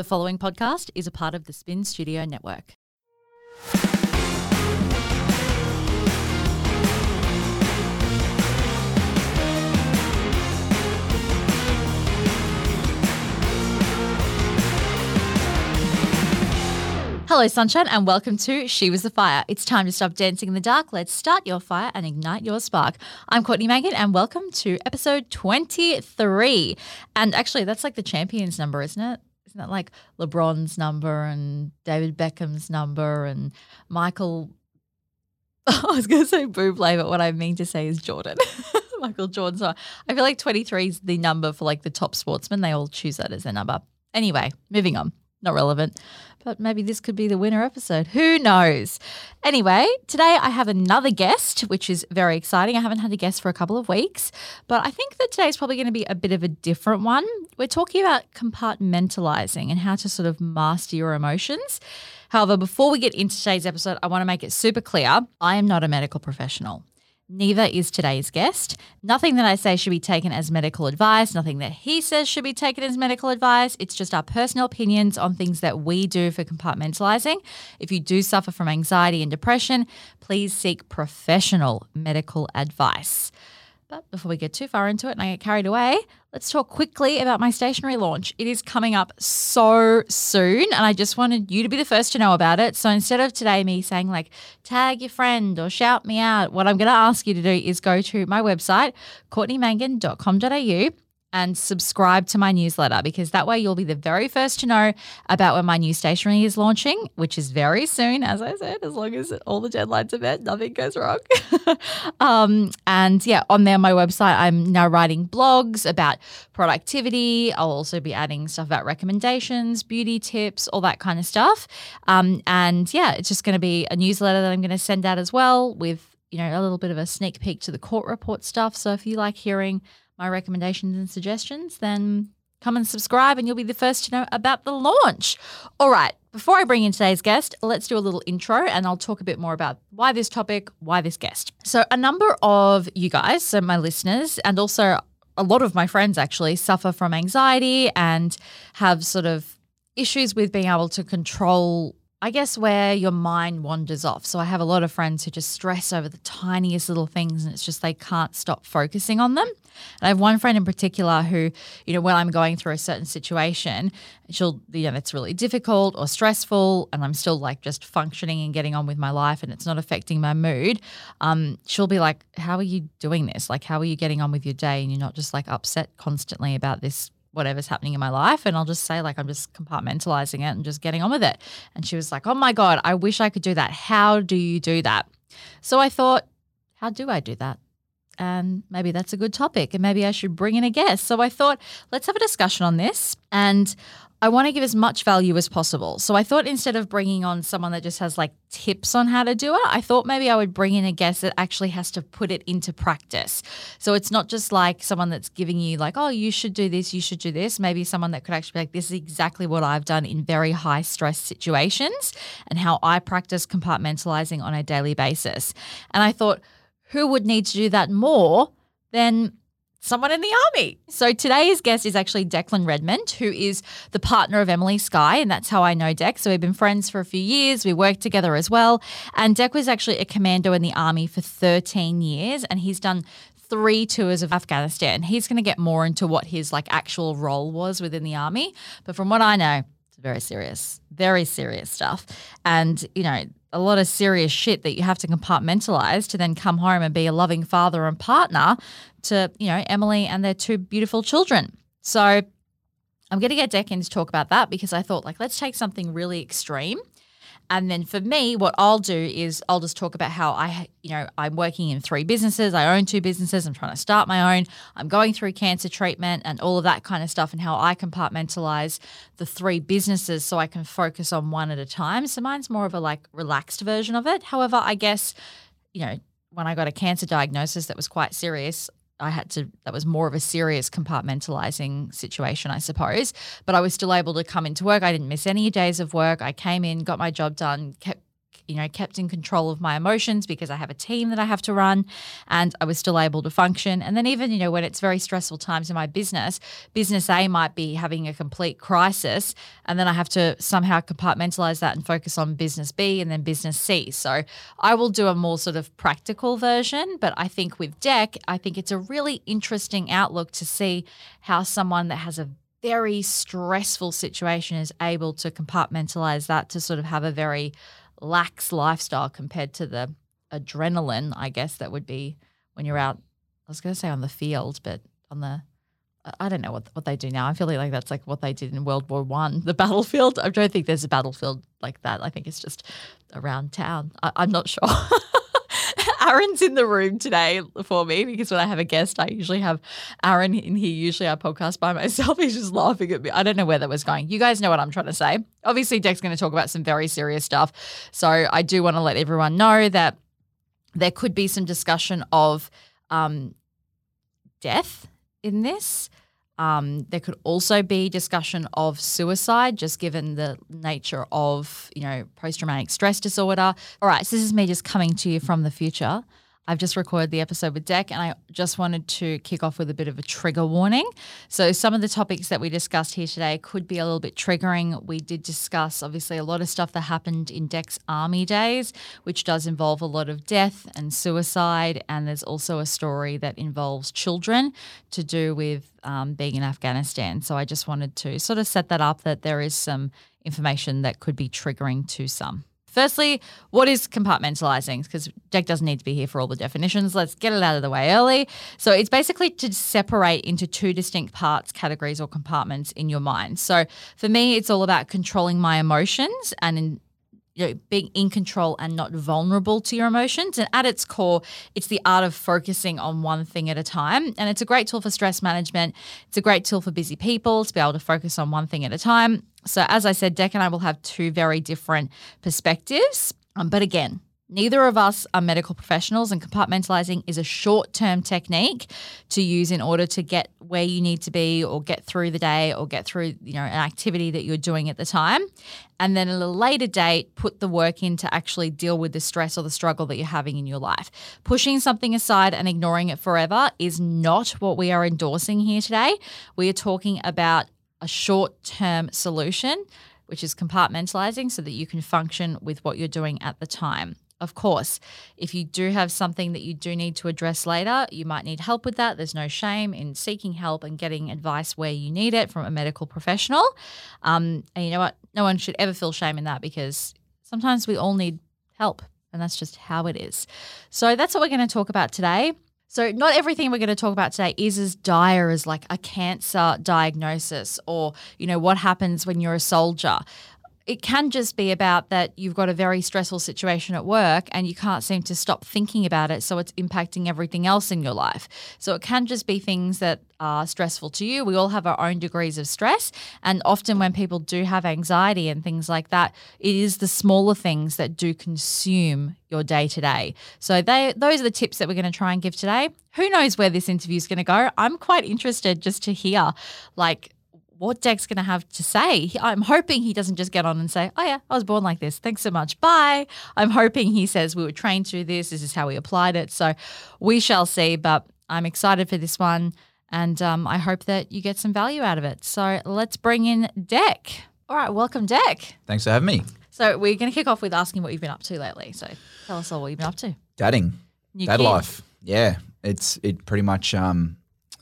The following podcast is a part of the Spin Studio Network. Hello, Sunshine, and welcome to She Was the Fire. It's time to stop dancing in the dark. Let's start your fire and ignite your spark. I'm Courtney Mangan, and welcome to episode 23. And actually, that's like the champions number, isn't it? Isn't that like LeBron's number and David Beckham's number and Michael – I was going to say Bublé, but what I mean to say is Jordan. Michael Jordan's number. I feel like 23 is the number for like the top sportsmen. They all choose that as their number. Anyway, moving on. Not relevant, but maybe this could be the winner episode. Who knows? Anyway, today I have another guest, which is very exciting. I haven't had a guest for a couple of weeks, but I think that today's probably going to be a bit of a different one. We're talking about compartmentalizing and how to sort of master your emotions. However, before we get into today's episode, I want to make it super clear. I am not a medical professional. Neither is today's guest. Nothing that I say should be taken as medical advice. Nothing that he says should be taken as medical advice. It's just our personal opinions on things that we do for compartmentalizing. If you do suffer from anxiety and depression, please seek professional medical advice. But before we get too far into it and I get carried away, let's talk quickly about my stationery launch. It is coming up so soon, and I just wanted you to be the first to know about it. So instead of today me saying like tag your friend or shout me out, what I'm going to ask you to do is go to my website, courtneymangan.com.au, and subscribe to my newsletter, because that way you'll be the very first to know about when my new stationery is launching, which is very soon, as I said, as long as all the deadlines are met, nothing goes wrong. And yeah, on there, my website, I'm now writing blogs about productivity. I'll also be adding stuff about recommendations, beauty tips, all that kind of stuff. And yeah, it's just going to be a newsletter that I'm going to send out as well with, you know, a little bit of a sneak peek to the court report stuff. So if you like hearing my recommendations and suggestions, then come and subscribe and you'll be the first to know about the launch. All right, before I bring in today's guest, let's do a little intro and I'll talk a bit more about why this topic, why this guest. So a number of you guys, so my listeners and also a lot of my friends actually suffer from anxiety and have sort of issues with being able to control, I guess, where your mind wanders off. So I have a lot of friends who just stress over the tiniest little things and it's just they can't stop focusing on them. And I have one friend in particular who, you know, when I'm going through a certain situation, she'll, you know, it's really difficult or stressful and I'm still like just functioning and getting on with my life and it's not affecting my mood. She'll be like, how are you doing this? Like, how are you getting on with your day and you're not just like upset constantly about this whatever's happening in my life? And I'll just say like I'm just compartmentalizing it and just getting on with it. And she was like, oh my God, I wish I could do that. How do you do that? So I thought, how do I do that? And maybe that's a good topic and maybe I should bring in a guest. So I thought, let's have a discussion on this and I want to give as much value as possible. So I thought instead of bringing on someone that just has like tips on how to do it, I thought maybe I would bring in a guest that actually has to put it into practice. So it's not just like someone that's giving you like, oh, you should do this, you should do this. Maybe someone that could actually be like, this is exactly what I've done in very high stress situations and how I practice compartmentalizing on a daily basis. And I thought, who would need to do that more than someone in the army? So today's guest is actually Declan Redmond, who is the partner of Emily Skye, and that's how I know Dec. So we've been friends for a few years. We worked together as well. And Dec was actually a commando in the army for 13 years, and he's done 3 tours of Afghanistan. He's going to get more into what his like actual role was within the army. But from what I know, it's very serious stuff. And, you know, a lot of serious shit that you have to compartmentalize to then come home and be a loving father and partner to, you know, Emily and their 2 beautiful children. So I'm going to get Dec in to talk about that because I thought like, let's take something really extreme. And then for me, what I'll do is I'll just talk about how I, you know, I'm working in 3 businesses. I own 2 businesses. I'm trying to start my own. I'm going through cancer treatment and all of that kind of stuff and how I compartmentalize the 3 businesses so I can focus on one at a time. So mine's more of a like relaxed version of it. However, I guess, you know, when I got a cancer diagnosis that was quite serious, I had to, that was more of a serious compartmentalizing situation, I suppose, but I was still able to come into work. I didn't miss any days of work. I came in, got my job done, kept, you know, kept in control of my emotions because I have a team that I have to run, and I was still able to function. And then even, you know, when it's very stressful times in my business, business A might be having a complete crisis, and then I have to somehow compartmentalize that and focus on business B and then business C. So I will do a more sort of practical version, but I think with DEC, I think it's a really interesting outlook to see how someone that has a very stressful situation is able to compartmentalize that to sort of have a very lax lifestyle compared to the adrenaline, I guess, that would be when you're out, I was going to say on the field, but on the, I don't know what they do now. I'm feeling like that's like what they did in World War I, the battlefield. I don't think there's a battlefield like that. I think it's just around town. I'm not sure. Aaron's in the room today for me because when I have a guest, I usually have Aaron in here. Usually I podcast by myself. He's just laughing at me. I don't know where that was going. You guys know what I'm trying to say. Obviously, Dec's going to talk about some very serious stuff. So I do want to let everyone know that there could be some discussion of death in this. There could also be discussion of suicide, just given the nature of, you know, post-traumatic stress disorder. All right, so this is me just coming to you from the future. I've just recorded the episode with Dec, and I just wanted to kick off with a bit of a trigger warning. So some of the topics that we discussed here today could be a little bit triggering. We did discuss, obviously, a lot of stuff that happened in Dec's army days, which does involve a lot of death and suicide, and there's also a story that involves children to do with being in Afghanistan. So I just wanted to sort of set that up, that there is some information that could be triggering to some. Firstly, what is compartmentalizing? Because Dec doesn't need to be here for all the definitions. Let's get it out of the way early. So it's basically to separate into two distinct parts, categories or compartments in your mind. So for me, it's all about controlling my emotions and being in control and not vulnerable to your emotions. And at its core, it's the art of focusing on one thing at a time. And it's a great tool for stress management. It's a great tool for busy people to be able to focus on one thing at a time. So as I said, Dec and I will have two very different perspectives. But again, neither of us are medical professionals, and compartmentalizing is a short-term technique to use in order to get where you need to be or get through the day or get through, you know, an activity that you're doing at the time. And then at a later date, put the work in to actually deal with the stress or the struggle that you're having in your life. Pushing something aside and ignoring it forever is not what we are endorsing here today. We are talking about a short-term solution, which is compartmentalizing, so that you can function with what you're doing at the time. Of course, if you do have something that you do need to address later, you might need help with that. There's no shame in seeking help and getting advice where you need it from a medical professional. And you know what? No one should ever feel shame in that, because sometimes we all need help, and that's just how it is. So that's what we're going to talk about today. So not everything we're going to talk about today is as dire as like a cancer diagnosis or, you know, what happens when you're a soldier. It can just be about that you've got a very stressful situation at work and you can't seem to stop thinking about it, so it's impacting everything else in your life. So it can just be things that are stressful to you. We all have our own degrees of stress, and often when people do have anxiety and things like that, it is the smaller things that do consume your day-to-day. So those are the tips that we're going to try and give today. Who knows where this interview is going to go? I'm quite interested just to hear, like, what Dec's going to have to say. I'm hoping he doesn't just get on and say, oh yeah, I was born like this. Thanks so much. Bye. I'm hoping he says we were trained to do this. This is how we applied it. So we shall see, but I'm excited for this one, and I hope that you get some value out of it. So let's bring in Dec. All right, welcome, Dec. Thanks for having me. So we're going to kick off with asking what you've been up to lately. So tell us all what you've been up to. Dadding. Dad life. Yeah, it pretty much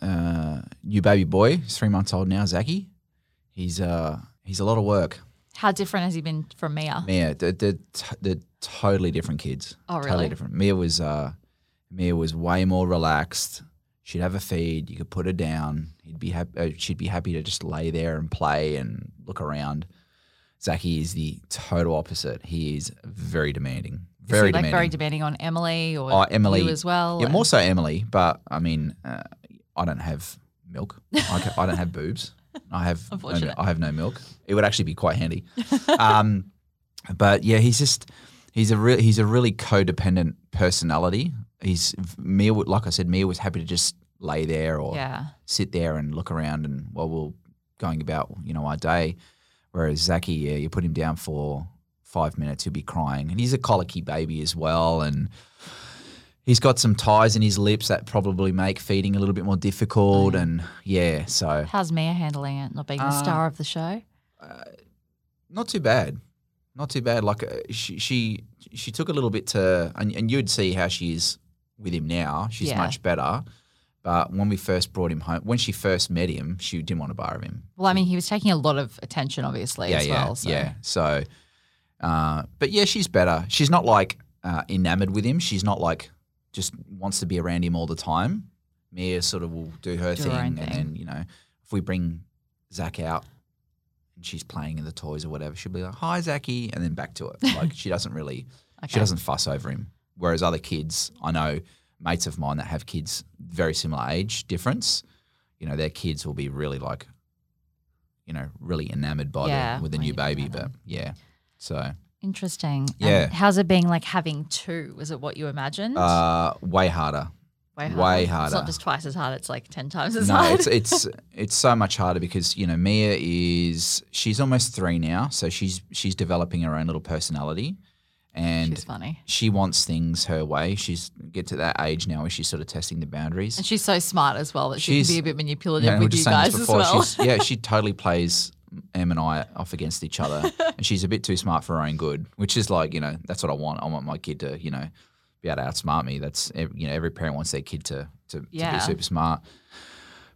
new baby boy. He's 3 months old now, Zachy. He's a lot of work. How different has he been from Mia? Mia, they're totally different kids. Oh, really? Totally different. Mia was way more relaxed. She'd have a feed. You could put her down. She'd be happy to just lay there and play and look around. Zachy is the total opposite. He is very demanding. Very demanding. Very demanding on Emily or you as well. Yeah, more so Emily. But I mean, I don't have milk. I don't have boobs. I have no milk. It would actually be quite handy. But yeah, he's a really codependent personality. Like I said, Mia was happy to just lay there or sit there and look around and while we're going about, you know, our day. Whereas Zachy, you put him down for 5 minutes, he'll be crying. And he's a colicky baby as well. And he's got some ties in his lips that probably make feeding a little bit more difficult. And yeah, so. How's Mia handling it, not being the star of the show? Not too bad. Not too bad. Like she took a little bit to, and you'd see how she is with him now. She's much better. But when we first brought him home, when she first met him, she didn't want a bar of him. Well, I mean, he was taking a lot of attention, obviously, well. So. Yeah, so, but yeah, she's better. She's not like enamored with him. She's not like just wants to be around him all the time. Mia sort of will do her thing, and then, you know, if we bring Zach out and she's playing in the toys or whatever, she'll be like, "Hi, Zachy," and then back to it. Like she doesn't really, she doesn't fuss over him. Whereas other kids, I know mates of mine that have kids very similar age difference, you know, their kids will be really like, you know, really enamored by them with a new baby. But yeah, so. Interesting. Yeah. How's it being like having two? Was it what you imagined? Way harder. Way harder. It's not just twice as hard. It's like 10 times as hard. It's so much harder because, you know, Mia is, she's almost 3 now. So she's developing her own little personality. And she's funny. She wants things her way. She's get to that age now where she's sort of testing the boundaries. And she's so smart as well that she can be a bit manipulative with you guys as well. Yeah, she totally plays Em and I off against each other. And she's a bit too smart for her own good, which is like, you know, that's what I want. I want my kid to, you know, be able to outsmart me. That's, you know, every parent wants their kid to be super smart.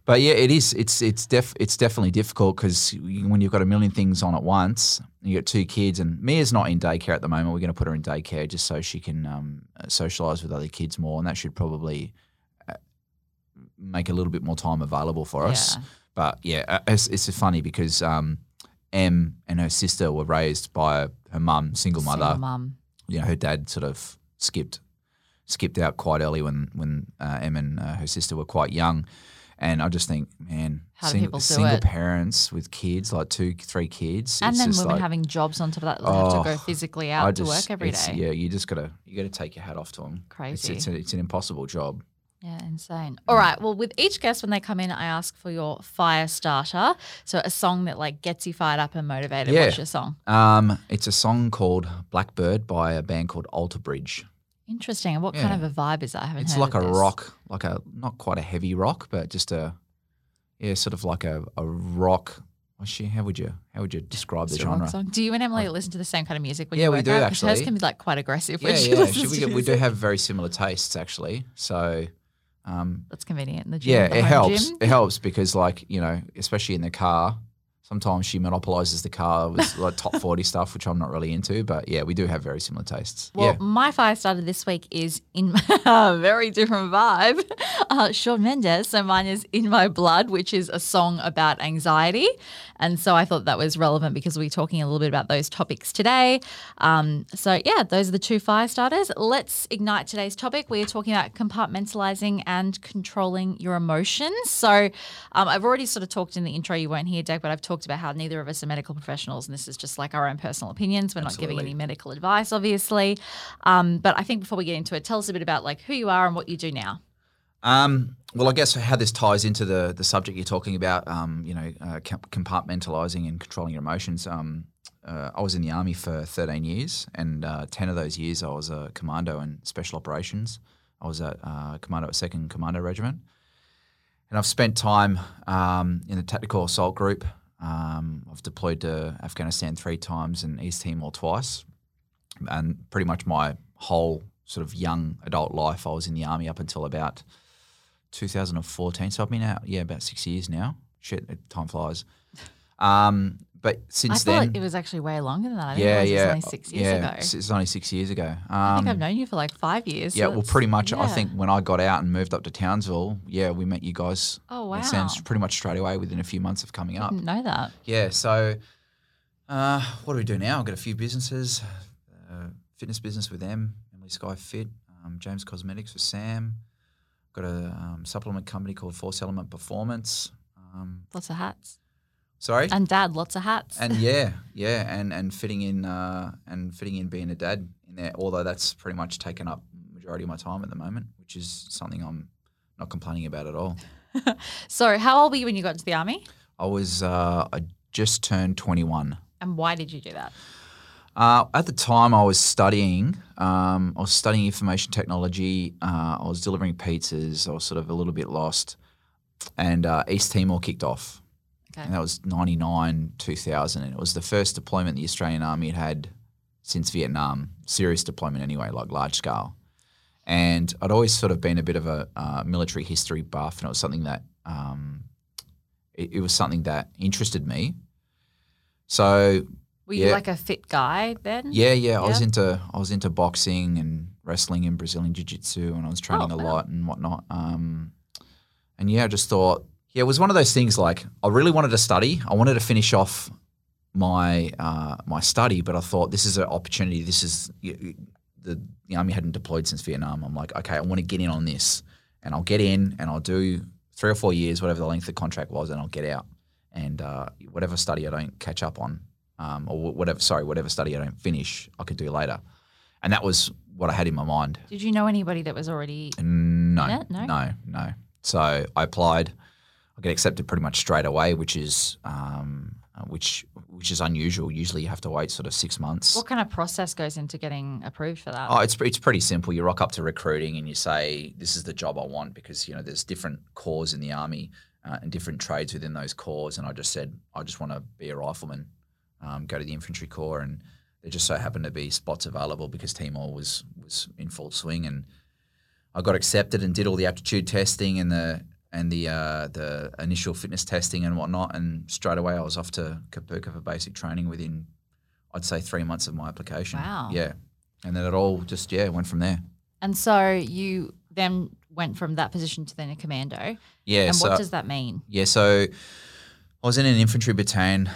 But yeah, it is. It's definitely difficult because when you've got a million things on at once, you got 2 kids, and Mia's not in daycare at the moment. We're going to put her in daycare just so she can socialise with other kids more, and that should probably make a little bit more time available for us. Yeah. But yeah, it's funny because Em and her sister were raised by her mum, single mother. You know, her dad sort of skipped out quite early when Em and her sister were quite young. And I just think, man, single parents with kids, like 2, 3 kids. And then women like, having jobs on top of that, have to go physically out to work every day. Yeah, you got to take your hat off to them. Crazy. It's an impossible job. Yeah, insane. All right, well, with each guest when they come in, I ask for your fire starter. So a song that like gets you fired up and motivated. Yeah. What's your song? It's a song called Blackbird by a band called Alter Bridge. Interesting. And what kind of a vibe is that? I haven't heard of this. It's like a rock, like a not quite a heavy rock, but just sort of like a rock. How would you describe the genre? Song. Do you and Emily listen to the same kind of music? When you work we do out? Actually. Hers can be like quite aggressive. Yeah, we do have very similar tastes actually. So that's convenient in the gym. Yeah, it helps. Gym. It helps because like you know, especially in the car. Sometimes she monopolises the car with like top 40 stuff, which I'm not really into. But, yeah, we do have very similar tastes. Well, my fire starter this week is in a very different vibe. Shawn Mendes, so mine is In My Blood, which is a song about anxiety. And so I thought that was relevant because we're talking a little bit about those topics today. So, yeah, those are the 2 fire starters. Let's ignite today's topic. We are talking about compartmentalising and controlling your emotions. So I've already sort of talked in the intro. You weren't here, Deck, but I've talked about how neither of us are medical professionals and this is just like our own personal opinions. We're not giving any medical advice, obviously. But I think before we get into it, tell us a bit about like who you are and what you do now. Well, I guess how this ties into the subject you're talking about, you know, compartmentalising and controlling your emotions. I was in the Army for 13 years and 10 of those years I was a commando in special operations. I was a commando at Second Commando Regiment. And I've spent time in the Tactical Assault Group. I've deployed to Afghanistan 3 times and East Timor twice. And pretty much my whole sort of young adult life, I was in the Army up until about 2014. So I've been out, about 6 years now. Shit, time flies. But since then. I thought it was actually way longer than that. I didn't realize it was only 6 years ago. It's only 6 years ago. I think I've known you for like 5 years. Yeah, so well, pretty much I think when I got out and moved up to Townsville, we met you guys. Oh, wow. It sounds pretty much straight away within a few months of coming up. I didn't know that. Yeah, so what do we do now? I've got a few businesses, fitness business with Emily Skye Fit, James Cosmetics with Sam. Got a supplement company called Force Element Performance. Lots of hats. Sorry? And dad, lots of hats. And and fitting in being a dad in there, although that's pretty much taken up the majority of my time at the moment, which is something I'm not complaining about at all. So how old were you when you got into the Army? I just turned 21. And why did you do that? At the time, I was studying. I was studying information technology. I was delivering pizzas. I was sort of a little bit lost. And East Timor kicked off. Okay. And that was 99, 2000. And it was the first deployment the Australian Army had had since Vietnam, serious deployment anyway, like large scale. And I'd always sort of been a bit of a military history buff, and it was something that it was something that interested me. So were you like a fit guy then? Yeah. I was into boxing and wrestling and Brazilian jiu-jitsu, and I was training a lot and whatnot. And I just thought, it was one of those things like I really wanted to study. I wanted to finish off my my study, but I thought this is an opportunity. This is the Army hadn't deployed since Vietnam. I'm like, okay, I want to get in on this, and I'll get in and I'll do 3 or 4 years, whatever the length of the contract was, and I'll get out. And whatever study I don't catch up on, whatever study I don't finish, I could do later. And that was what I had in my mind. Did you know anybody that was already in it? No. So I applied. I get accepted pretty much straight away, which is unusual. Usually you have to wait sort of 6 months. What kind of process goes into getting approved for that? Oh, it's pretty simple. You rock up to recruiting and you say, this is the job I want, because, you know, there's different corps in the Army and different trades within those corps. And I just said, I just want to be a rifleman, go to the infantry corps. And there just so happened to be spots available because Timor was in full swing. And I got accepted and did all the aptitude testing and the initial fitness testing and whatnot, and straight away I was off to Kapooka for basic training within, I'd say, 3 months of my application. Wow. Yeah. And then it all just, went from there. And so you then went from that position to then a commando. Yeah. And what does that mean? Yeah, so I was in an infantry battalion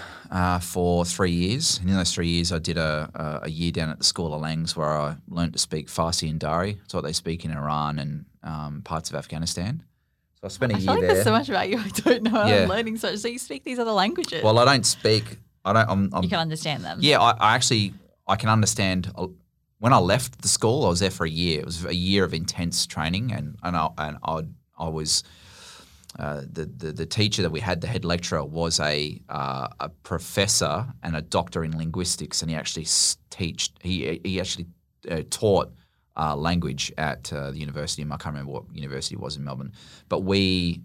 for 3 years, and in those 3 years I did a year down at the School of Langs where I learned to speak Farsi and Dari. That's what they speak in Iran and parts of Afghanistan. So I spent a year there. I feel like there's so much about you I don't know. Yeah. I'm learning so much. So you speak these other languages. Well, I'm you can understand them. Yeah, I can understand. When I left the school, I was there for a year. It was a year of intense training, and I was the teacher that we had, the head lecturer, was a professor and a doctor in linguistics, and he actually taught language at the university. I can't remember what university it was in Melbourne. But we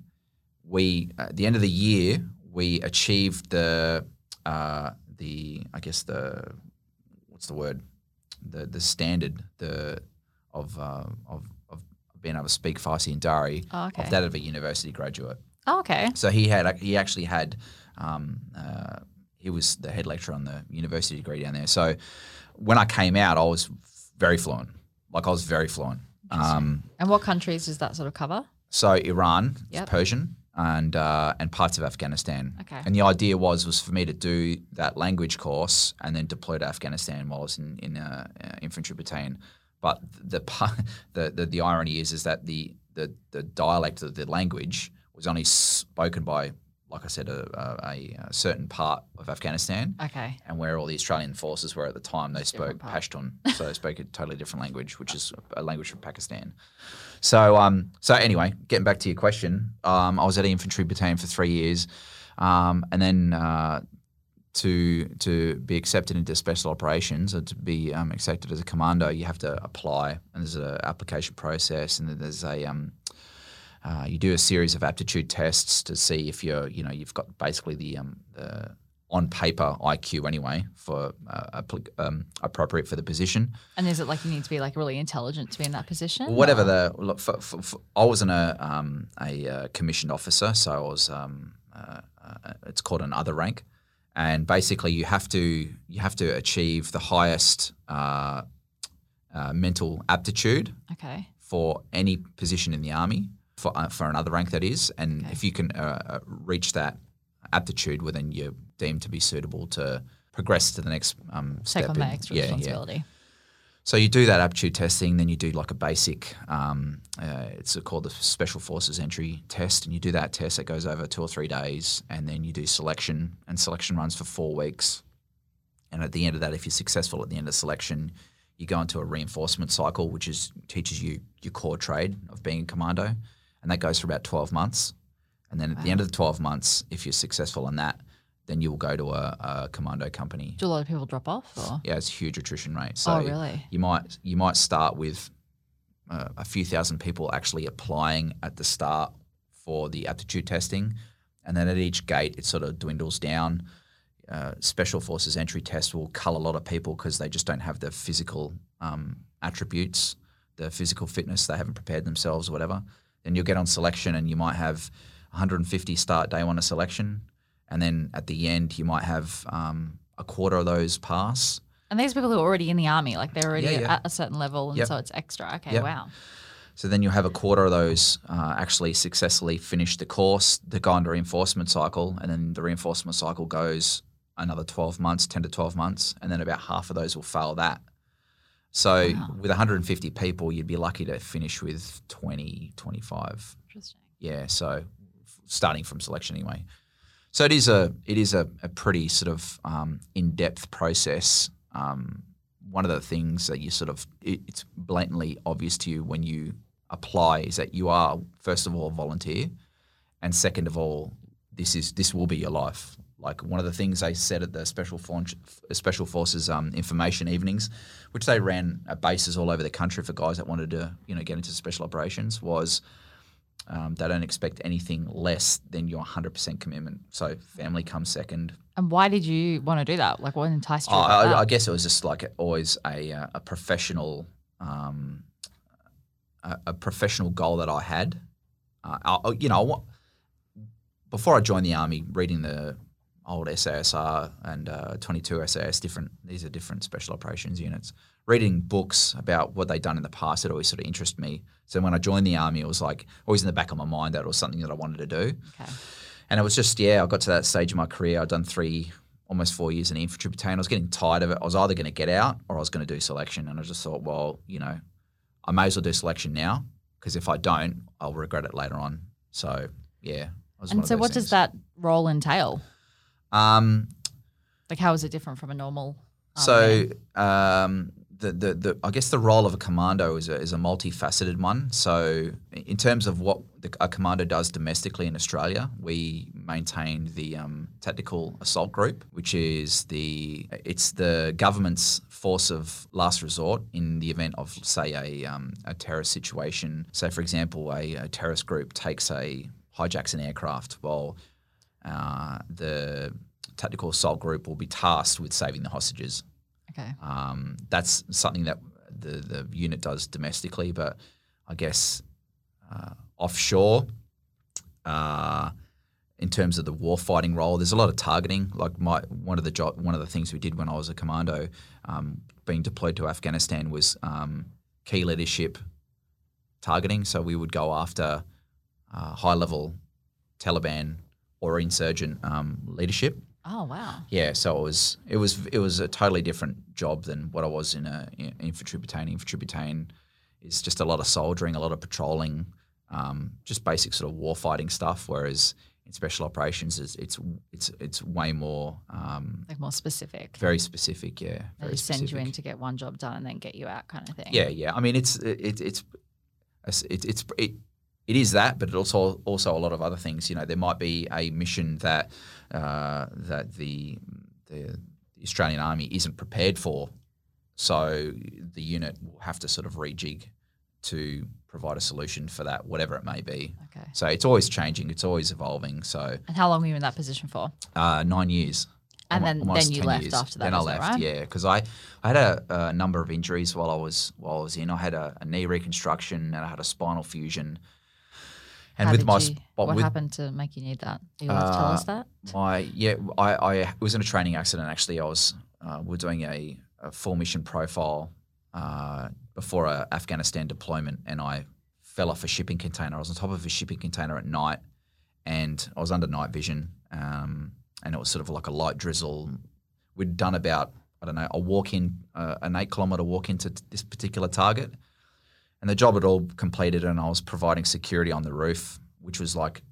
at the end of the year, we achieved the standard of being able to speak Farsi and Dari of that of a university graduate. Oh, okay. So he was the head lecturer on the university degree down there. So when I came out, I was very fluent. Like I was very fluent. And what countries does that sort of cover? So Iran, it's Persian, and parts of Afghanistan. Okay. And the idea was for me to do that language course and then deploy to Afghanistan while I was in infantry battalion. But the irony is that the dialect of the language was only spoken by, like I said, a certain part of Afghanistan. Okay. And where all the Australian forces were at the time, they spoke Pashtun. So they spoke a totally different language, which is a language from Pakistan. So anyway, getting back to your question, I was at an infantry battalion for 3 years, and then to be accepted into special operations or to be accepted as a commando, you have to apply, and there's an application process, and there's you do a series of aptitude tests to see if you've got basically the on paper IQ anyway for appropriate for the position. And is it like you need to be like really intelligent to be in that position? I wasn't a commissioned officer, so I was it's called an other rank, and basically you have to achieve the highest mental aptitude for any position in the Army. For another rank, that is, and if you can reach that aptitude, well, then you're deemed to be suitable to progress to the next step. Take on that extra responsibility. Yeah. So you do that aptitude testing, then you do like a basic, it's called the Special Forces Entry Test, and you do that test. It goes over 2 or 3 days, and then you do selection, and selection runs for 4 weeks. And at the end of that, if you're successful at the end of selection, you go into a reinforcement cycle, which teaches you your core trade of being a commando. And that goes for about 12 months. And then at the end of the 12 months, if you're successful in that, then you'll go to a commando company. Do a lot of people drop off? Or? Yeah, it's a huge attrition rate. So oh, really? You might start with a few thousand people actually applying at the start for the aptitude testing, and then at each gate it sort of dwindles down. Special Forces entry test will cull a lot of people because they just don't have the physical attributes, the physical fitness. They haven't prepared themselves or whatever. Then you'll get on selection and you might have 150 start day one of selection. And then at the end, you might have a quarter of those pass. And these people who are already in the army, like they're already at a certain level, and so it's extra. Okay, wow. So then you'll have a quarter of those actually successfully finish the course. They go on to reinforcement cycle, and then the reinforcement cycle goes another 12 months, 10 to 12 months, and then about half of those will fail that. So with 150 people, you'd be lucky to finish with 20, 25. Interesting. Yeah, so starting from selection anyway. So it is a pretty sort of in-depth process. One of the things that you sort of it's blatantly obvious to you when you apply is that you are, first of all, a volunteer, and second of all, this will be your life. Like one of the things they said at the Special Forces information evenings, which they ran at bases all over the country for guys that wanted to get into special operations, was they don't expect anything less than your 100% commitment. So family comes second. And why did you want to do that? Like, what enticed you? I guess it was just like always a professional professional goal that I had. Before I joined the army, reading the old SASR and 22 SAS, these are different special operations units. Reading books about what they'd done in the past, it always sort of interested me. So when I joined the army, it was like always in the back of my mind that it was something that I wanted to do. Okay. And it was just, I got to that stage of my career. I'd done almost 4 years in the infantry battalion. I was getting tired of it. I was either going to get out or I was going to do selection. And I just thought, well, I may as well do selection now because if I don't, I'll regret it later on. So, yeah. And so what does that role entail? Like how is it different from a normal army? So I guess the role of a commando is a multifaceted one. So in terms of what a commando does domestically in Australia, we maintain the Tactical Assault Group, which is the government's force of last resort in the event of, say, a terrorist situation. So, for example, a terrorist group hijacks an aircraft. Well, the Tactical Assault Group will be tasked with saving the hostages. Okay. That's something that the unit does domestically, but I guess offshore, in terms of the warfighting role, there's a lot of targeting. Like one of the things we did when I was a commando, being deployed to Afghanistan, was key leadership targeting. So we would go after high-level Taliban or insurgent leadership. Oh wow! Yeah, so it was a totally different job than what I was in an infantry battalion. Infantry battalion is just a lot of soldiering, a lot of patrolling, just basic sort of warfighting stuff. Whereas in special operations, it's way more like more specific, very specific. Yeah, very specific. They send you in to get one job done and then get you out, kind of thing. Yeah, yeah. I mean, it is that, but it also a lot of other things. There might be a mission that the Australian Army isn't prepared for, so the unit will have to sort of rejig to provide a solution for that, whatever it may be. Okay. So it's always changing, it's always evolving. So. And how long were you in that position for? 9 years. And then you left after that. Then I left, right? Yeah, because I had a number of injuries while I was in. I had a knee reconstruction and I had a spinal fusion. And what happened to make you need that? Do you want to tell us that? I was in a training accident actually. I was we're doing a full mission profile before an Afghanistan deployment, and I fell off a shipping container. I was on top of a shipping container at night, and I was under night vision, and it was sort of like a light drizzle. We'd done about an 8 kilometre walk into this particular target. And the job had all completed, and I was providing security on the roof, which was like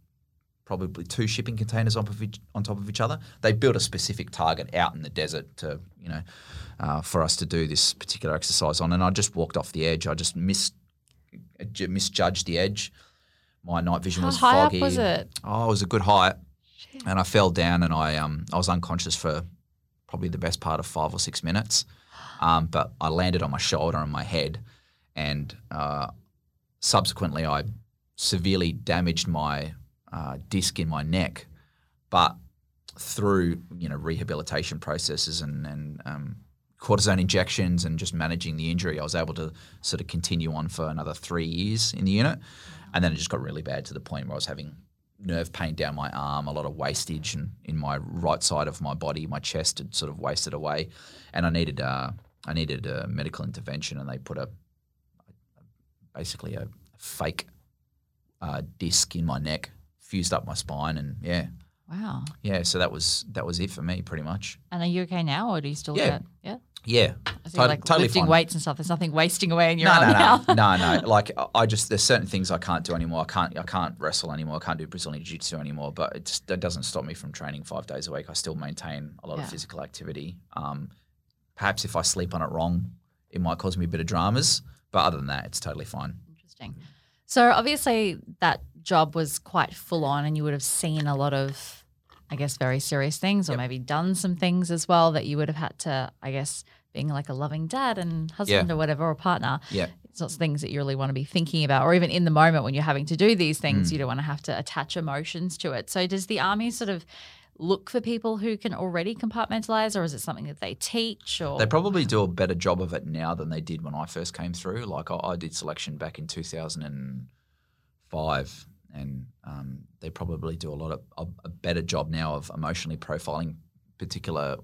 probably 2 shipping containers on top of each other. They built a specific target out in the desert to, for us to do this particular exercise on. And I just walked off the edge. I just misjudged the edge. My night vision was foggy. How high up was it? Oh, it was a good height. Jeez. And I fell down and I was unconscious for probably the best part of 5 or 6 minutes. But I landed on my shoulder and my head, and subsequently I severely damaged my disc in my neck. But through, rehabilitation processes and cortisone injections and just managing the injury, I was able to sort of continue on for another 3 years in the unit. And then it just got really bad to the point where I was having nerve pain down my arm, a lot of wastage and in my right side of my body, my chest had sort of wasted away. And I needed a medical intervention, and they put basically a fake disc in my neck, fused up my spine, and yeah. Wow. Yeah, so that was it for me pretty much. And are you okay now, or do you still get it? Yeah. So you're like totally lifting fine. Weights and stuff. There's nothing wasting away in your arm now. No. Like there's certain things I can't do anymore. I can't wrestle anymore. I can't do Brazilian Jiu-Jitsu anymore. But that doesn't stop me from training 5 days a week. I still maintain a lot of physical activity. Perhaps if I sleep on it wrong, it might cause me a bit of dramas. But other than that, it's totally fine. Interesting. So obviously that job was quite full on, and you would have seen a lot of, I guess, very serious things, or maybe done some things as well that you would have had to, I guess, being like a loving dad and husband or whatever, or partner. Yeah. It's not things that you really want to be thinking about, or even in the moment when you're having to do these things, you don't want to have to attach emotions to it. So does the Army sort of look for people who can already compartmentalize, or is it something that they teach? Or they probably do a better job of it now than they did when I first came through. Like I did selection back in 2005. And they probably do a better job now of emotionally profiling particular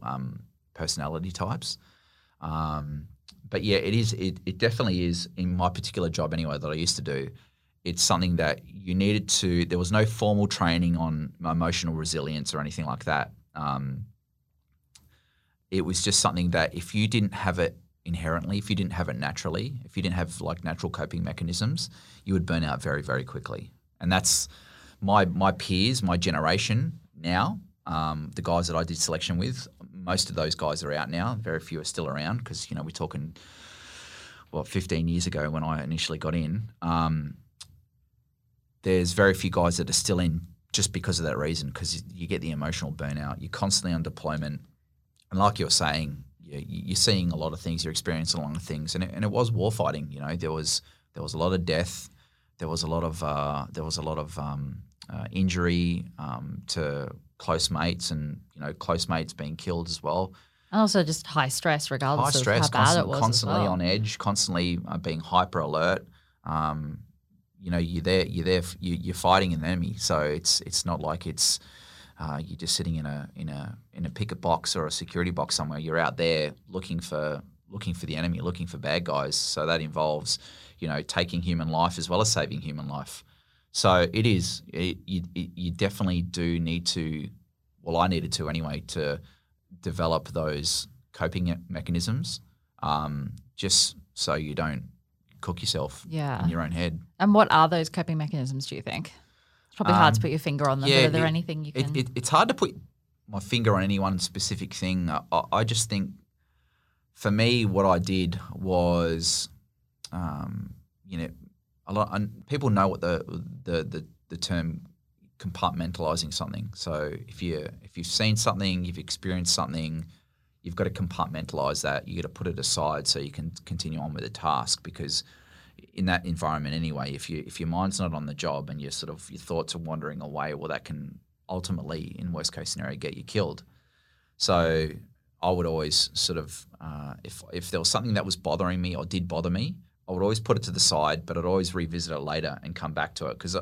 personality types. But yeah, it definitely is, in my particular job anyway that I used to do, it's something that you needed to, there was no formal training on emotional resilience or anything like that. It was just something that if you didn't have it inherently, if you didn't have it naturally, if you didn't have like natural coping mechanisms, you would burn out very, very quickly. And that's my peers, my generation now, the guys that I did selection with, most of those guys are out now. Very few are still around because, we're talking, 15 years ago when I initially got in. There's very few guys that are still in just because of that reason, because you get the emotional burnout. You're constantly on deployment. And like you're saying, you're seeing a lot of things, you're experiencing a lot of things. And it was warfighting, There was a lot of death. There was a lot of injury to close mates, and close mates being killed as well. And also just high stress, regardless of how bad it was. Constantly on edge, constantly being hyper alert. You're fighting an enemy, so it's not like it's you're just sitting in a picket box or a security box somewhere. You're out there looking for the enemy, looking for bad guys. So that involves, taking human life as well as saving human life. So it is, you definitely do need to, I needed to anyway, to develop those coping mechanisms just so you don't cook yourself in your own head. And what are those coping mechanisms, do you think? It's probably hard to put your finger on them, but are there anything you can... It's hard to put my finger on any one specific thing. I just think, for me, what I did was, a lot. And people know what the term compartmentalizing something. So if you've seen something, you've experienced something, you've got to compartmentalize that. You got to put it aside so you can continue on with the task. Because in that environment, anyway, if your mind's not on the job and your thoughts are wandering away, that can ultimately, in worst case scenario, get you killed. So I would always sort of, if there was something that was bothering me or did bother me, I would always put it to the side, but I'd always revisit it later and come back to it. Because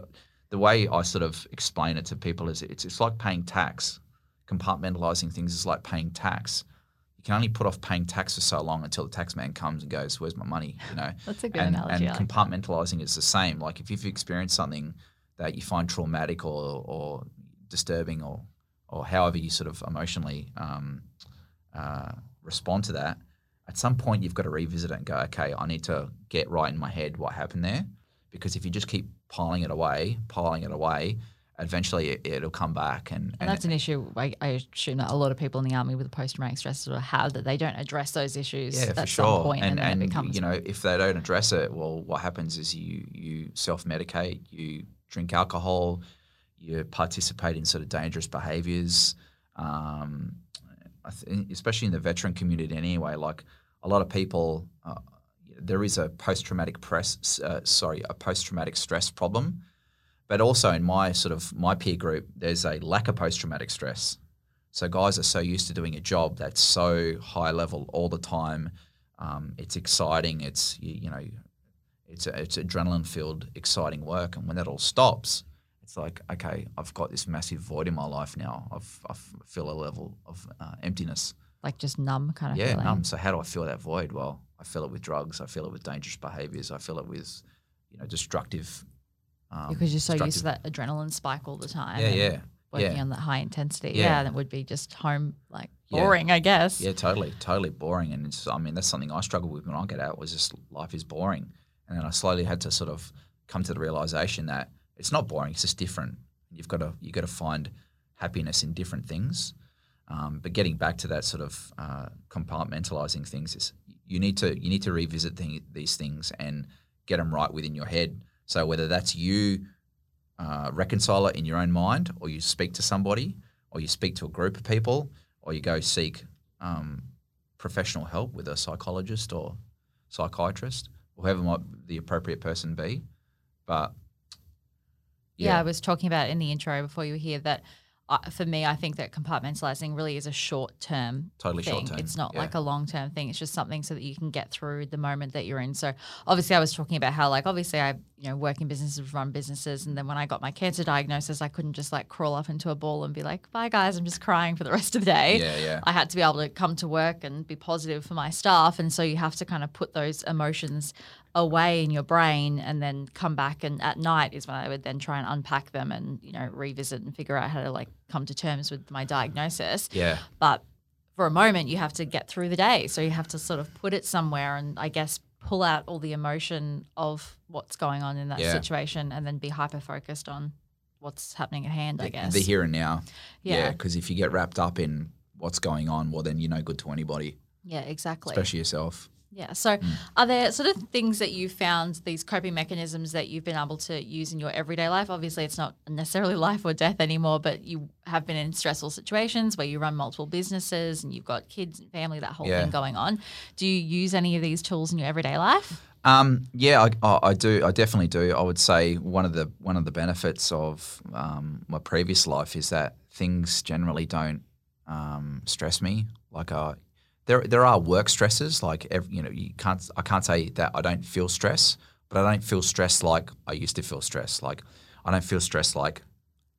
the way I sort of explain it to people is it's like paying tax. Compartmentalizing things is like paying tax. You can only put off paying tax for so long until the tax man comes and goes, "Where's my money?" That's a good analogy. And compartmentalizing is the same. Like if you've experienced something that you find traumatic or disturbing or however you sort of emotionally respond to that, at some point you've got to revisit it and go, okay, I need to get right in my head what happened there, because if you just keep piling it away, eventually it'll come back. And that's an issue I assume that a lot of people in the Army with post-traumatic stress sort of have, that they don't address those issues at some point. And it becomes, if they don't address it, what happens is you self-medicate, you drink alcohol, you participate in sort of dangerous behaviours, especially in the veteran community anyway. Like a lot of people, there is a post-traumatic stress problem, but also in my peer group, there's a lack of post-traumatic stress. So guys are so used to doing a job that's so high level all the time. It's exciting. It's it's adrenaline filled, exciting work. And when that all stops, it's like, okay, I've got this massive void in my life now. I feel a level of emptiness, like just numb kind of feeling. Yeah, numb. So how do I fill that void? Well, I fill it with drugs. I fill it with dangerous behaviors. I fill it with destructive. Because you're so used to that adrenaline spike all the time. Yeah, yeah. Working on that high intensity, that would be just home, like boring, I guess. Yeah, totally boring. And it's, that's something I struggled with when I got out, was just life is boring. And then I slowly had to sort of come to the realization that it's not boring; it's just different. You've got to find happiness in different things. But getting back to that sort of compartmentalizing things is you need to revisit these things and get them right within your head. So whether that's you. Reconcile it in your own mind, or you speak to somebody, or you speak to a group of people, or you go seek professional help with a psychologist or psychiatrist, whoever might the appropriate person be. But I was talking about in the intro before you were here that for me, I think that compartmentalizing really is a short-term thing. Short-term. It's not like a long-term thing. It's just something so that you can get through the moment that you're in. So obviously I was talking about how I work in businesses, run businesses. And then when I got my cancer diagnosis, I couldn't just crawl up into a ball and be like, bye guys, I'm just crying for the rest of the day. Yeah, yeah. I had to be able to come to work and be positive for my staff. And so you have to kind of put those emotions away in your brain and then come back, and at night is when I would then try and unpack them and revisit and figure out how to come to terms with my diagnosis. Yeah. But for a moment you have to get through the day, so you have to sort of put it somewhere and I guess pull out all the emotion of what's going on in that situation and then be hyper focused on what's happening at hand, I guess. The here and now. Yeah, because if you get wrapped up in what's going on, well then you're no good to anybody. Yeah, exactly. Especially yourself. Yeah. So are there sort of things that you found, these coping mechanisms that you've been able to use in your everyday life? Obviously it's not necessarily life or death anymore, but you have been in stressful situations where you run multiple businesses and you've got kids and family, that whole thing going on. Do you use any of these tools in your everyday life? I do. I definitely do. I would say one of the benefits of my previous life is that things generally don't stress me. There are work stresses, I can't say that I don't feel stress, but I don't feel stress like I used to feel stress. Like I don't feel stress like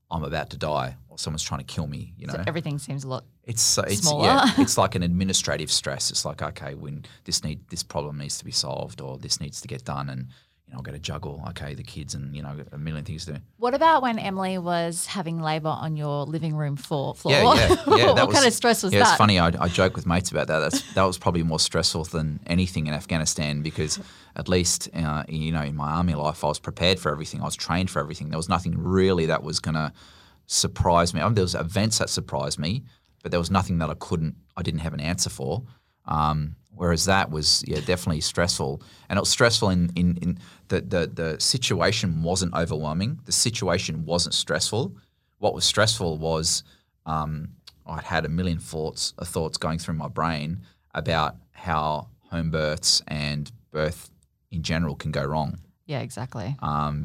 I'm about to die or someone's trying to kill me. So everything seems a lot smaller. It's like an administrative stress. It's like, okay, when this problem needs to be solved or this needs to get done, and I've got to juggle, the kids and, a million things to do. What about when Emily was having labour on your living room floor? Yeah. What kind of stress was that? It's funny. I joke with mates about that. That was probably more stressful than anything in Afghanistan, because at least, in my army life, I was prepared for everything. I was trained for everything. There was nothing really that was going to surprise me. There was events that surprised me, but there was nothing that I didn't have an answer for. Whereas that was definitely stressful, and it was stressful in the situation wasn't overwhelming. The situation wasn't stressful. What was stressful was I'd had a million thoughts going through my brain about how home births and birth in general can go wrong. Yeah, exactly.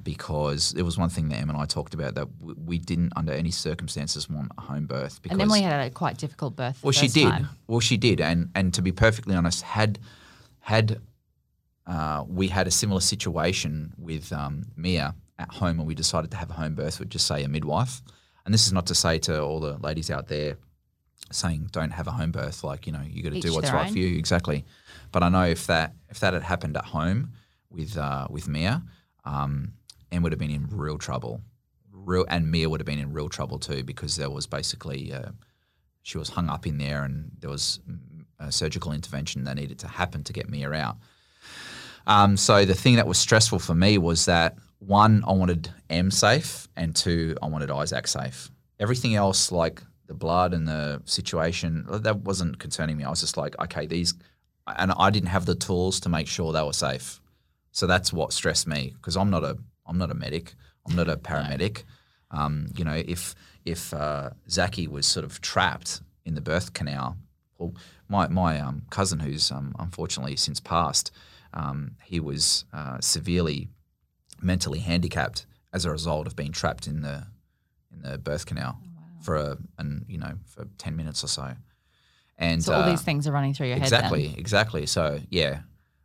Because it was one thing that Em and I talked about, that we didn't under any circumstances want a home birth. Because, and Emily had a quite difficult birth. Well, she did. Well, she did. And to be perfectly honest, had we had a similar situation with Mia at home and we decided to have a home birth, we'd just say a midwife. And this is not to say to all the ladies out there saying don't have a home birth, you got to do what's right for you. Exactly. But I know if that had happened at home with Mia, Em would have been in real trouble. And Mia would have been in real trouble too, because there was basically she was hung up in there and there was a surgical intervention that needed to happen to get Mia out. So the thing that was stressful for me was that, one, I wanted Em safe, and two, I wanted Isaac safe. Everything else, like the blood and the situation, that wasn't concerning me. I was just like, okay, and I didn't have the tools to make sure they were safe. So that's what stressed me, because I'm not a medic, I'm not a paramedic. You know, if Zachy was sort of trapped in the birth canal, well, my cousin, who's unfortunately since passed, he was severely mentally handicapped as a result of being trapped in the birth canal for 10 minutes or so. And so all these things are running through your head. Exactly. So yeah.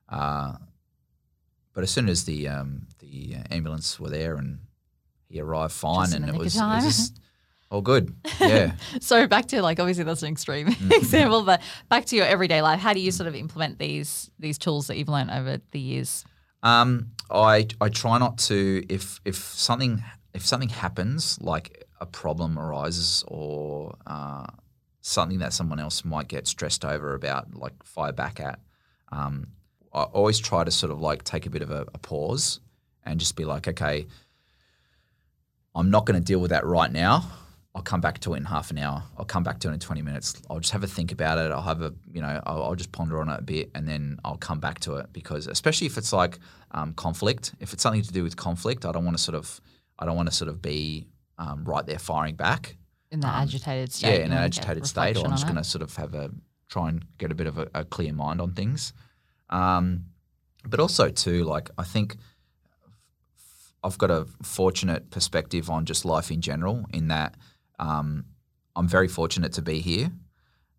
But as soon as the ambulance were there and he arrived fine, and it was just all good. Yeah. So back to, like, obviously that's an extreme example, but back to your everyday life, how do you sort of implement these tools that you've learned over the years? I try not to, if something happens, like a problem arises or something that someone else might get stressed over about, like fire back at, I always try to sort of like take a bit of a pause and just be like, okay, I'm not going to deal with that right now. I'll come back to it in half an hour. I'll come back to it in 20 minutes. I'll just have a think about it. I'll have I'll just ponder on it a bit, and then I'll come back to it, because especially if it's like conflict, if it's something to do with conflict, I don't want to be right there firing back. In that agitated state. Yeah, in an agitated state, or I'm just going to sort of have try and get a bit of a clear mind on things. But also too, like, I think I've got a fortunate perspective on just life in general, in that I'm very fortunate to be here.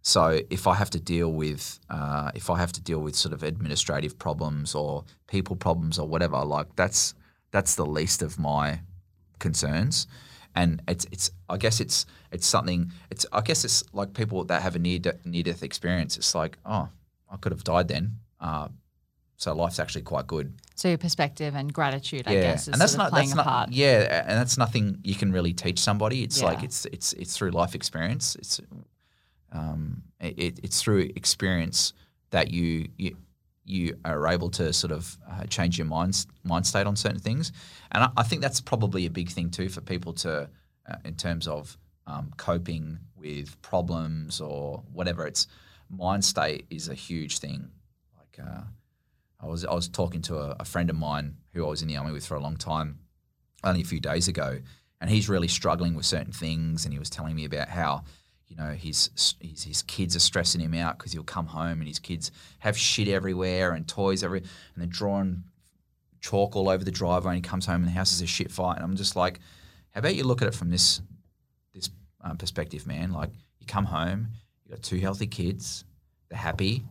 So if I have to deal with sort of administrative problems or people problems or whatever, like that's the least of my concerns. And I guess it's like people that have a near-death experience. It's like, oh, I could have died then. So life's actually quite good. So your perspective and gratitude, I guess, is sort of playing a part. Yeah, and that's nothing you can really teach somebody. It's like it's through life experience. It's it's through experience that you are able to sort of change your mind state on certain things. And I think that's probably a big thing too for people to, in terms of coping with problems or whatever. It's mind state is a huge thing. Like I was talking to a friend of mine who I was in the army with for a long time, only a few days ago, and he's really struggling with certain things. And he was telling me about how, you know, his kids are stressing him out because he'll come home and his kids have shit everywhere and toys everywhere, and they're drawing chalk all over the driveway, and he comes home and the house is a shit fight. And I'm just like, how about you look at it from this perspective, man? Like, you come home, you got two healthy kids, they're happy,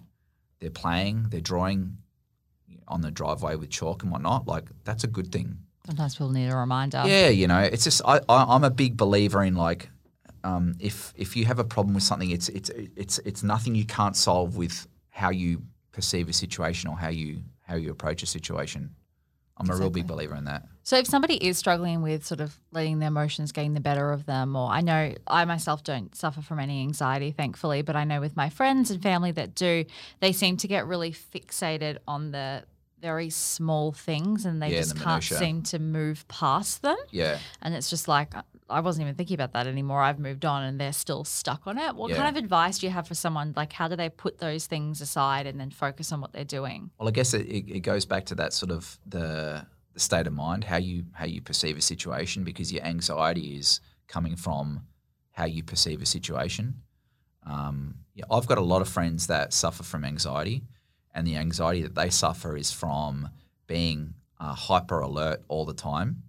they're playing, they're drawing on the driveway with chalk and whatnot. Like, that's a good thing. Sometimes people need a reminder. Yeah, you know, it's just I'm a big believer in, like, if you have a problem with something, it's nothing you can't solve with how you perceive a situation or how you approach a situation. I'm a real big believer in that. So if somebody is struggling with sort of letting their emotions gain the better of them, or I know I myself don't suffer from any anxiety, thankfully, but I know with my friends and family that do, they seem to get really fixated on the very small things, and they just can't seem to move past them. Yeah. And it's just like, I wasn't even thinking about that anymore. I've moved on, and they're still stuck on it. What kind of advice do you have for someone? Like, how do they put those things aside and then focus on what they're doing? Well, I guess it goes back to that sort of the state of mind, how you perceive a situation, because your anxiety is coming from how you perceive a situation. I've got a lot of friends that suffer from anxiety, and the anxiety that they suffer is from being hyper alert all the time,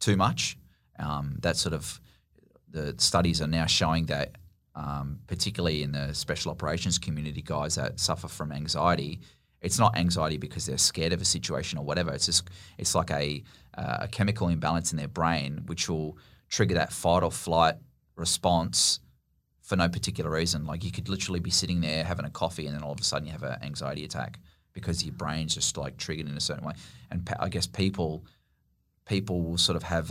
too much. That sort of, the studies are now showing that particularly in the special operations community, guys that suffer from anxiety, it's not anxiety because they're scared of a situation or whatever. It's just, it's like a chemical imbalance in their brain, which will trigger that fight or flight response for no particular reason. Like, you could literally be sitting there having a coffee, and then all of a sudden you have an anxiety attack because your brain's just like triggered in a certain way. And I guess people will sort of have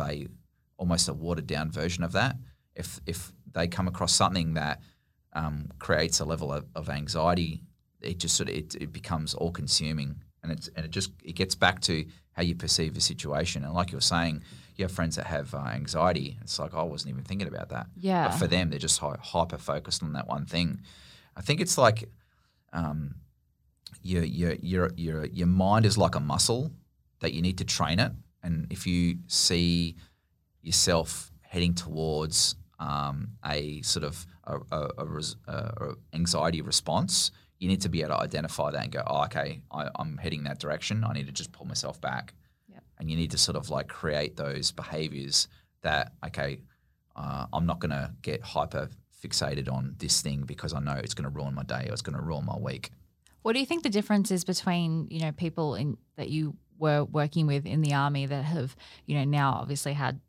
almost a watered down version of that. If they come across something that creates a level of anxiety, it just sort of it becomes all consuming, and it gets back to how you perceive a situation. And like you were saying, you have friends that have anxiety. It's like, I wasn't even thinking about that. Yeah. But for them, they're just hyper focused on that one thing. I think it's like your mind is like a muscle that you need to train it, and if you see yourself heading towards a sort of a anxiety response, you need to be able to identify that and go, oh, okay, I'm heading that direction. I need to just pull myself back. Yep. And you need to sort of like create those behaviors that, okay, I'm not going to get hyper fixated on this thing because I know it's going to ruin my day or it's going to ruin my week. What do you think the difference is between, you know, people in that you were working with in the army that have, you know, now obviously had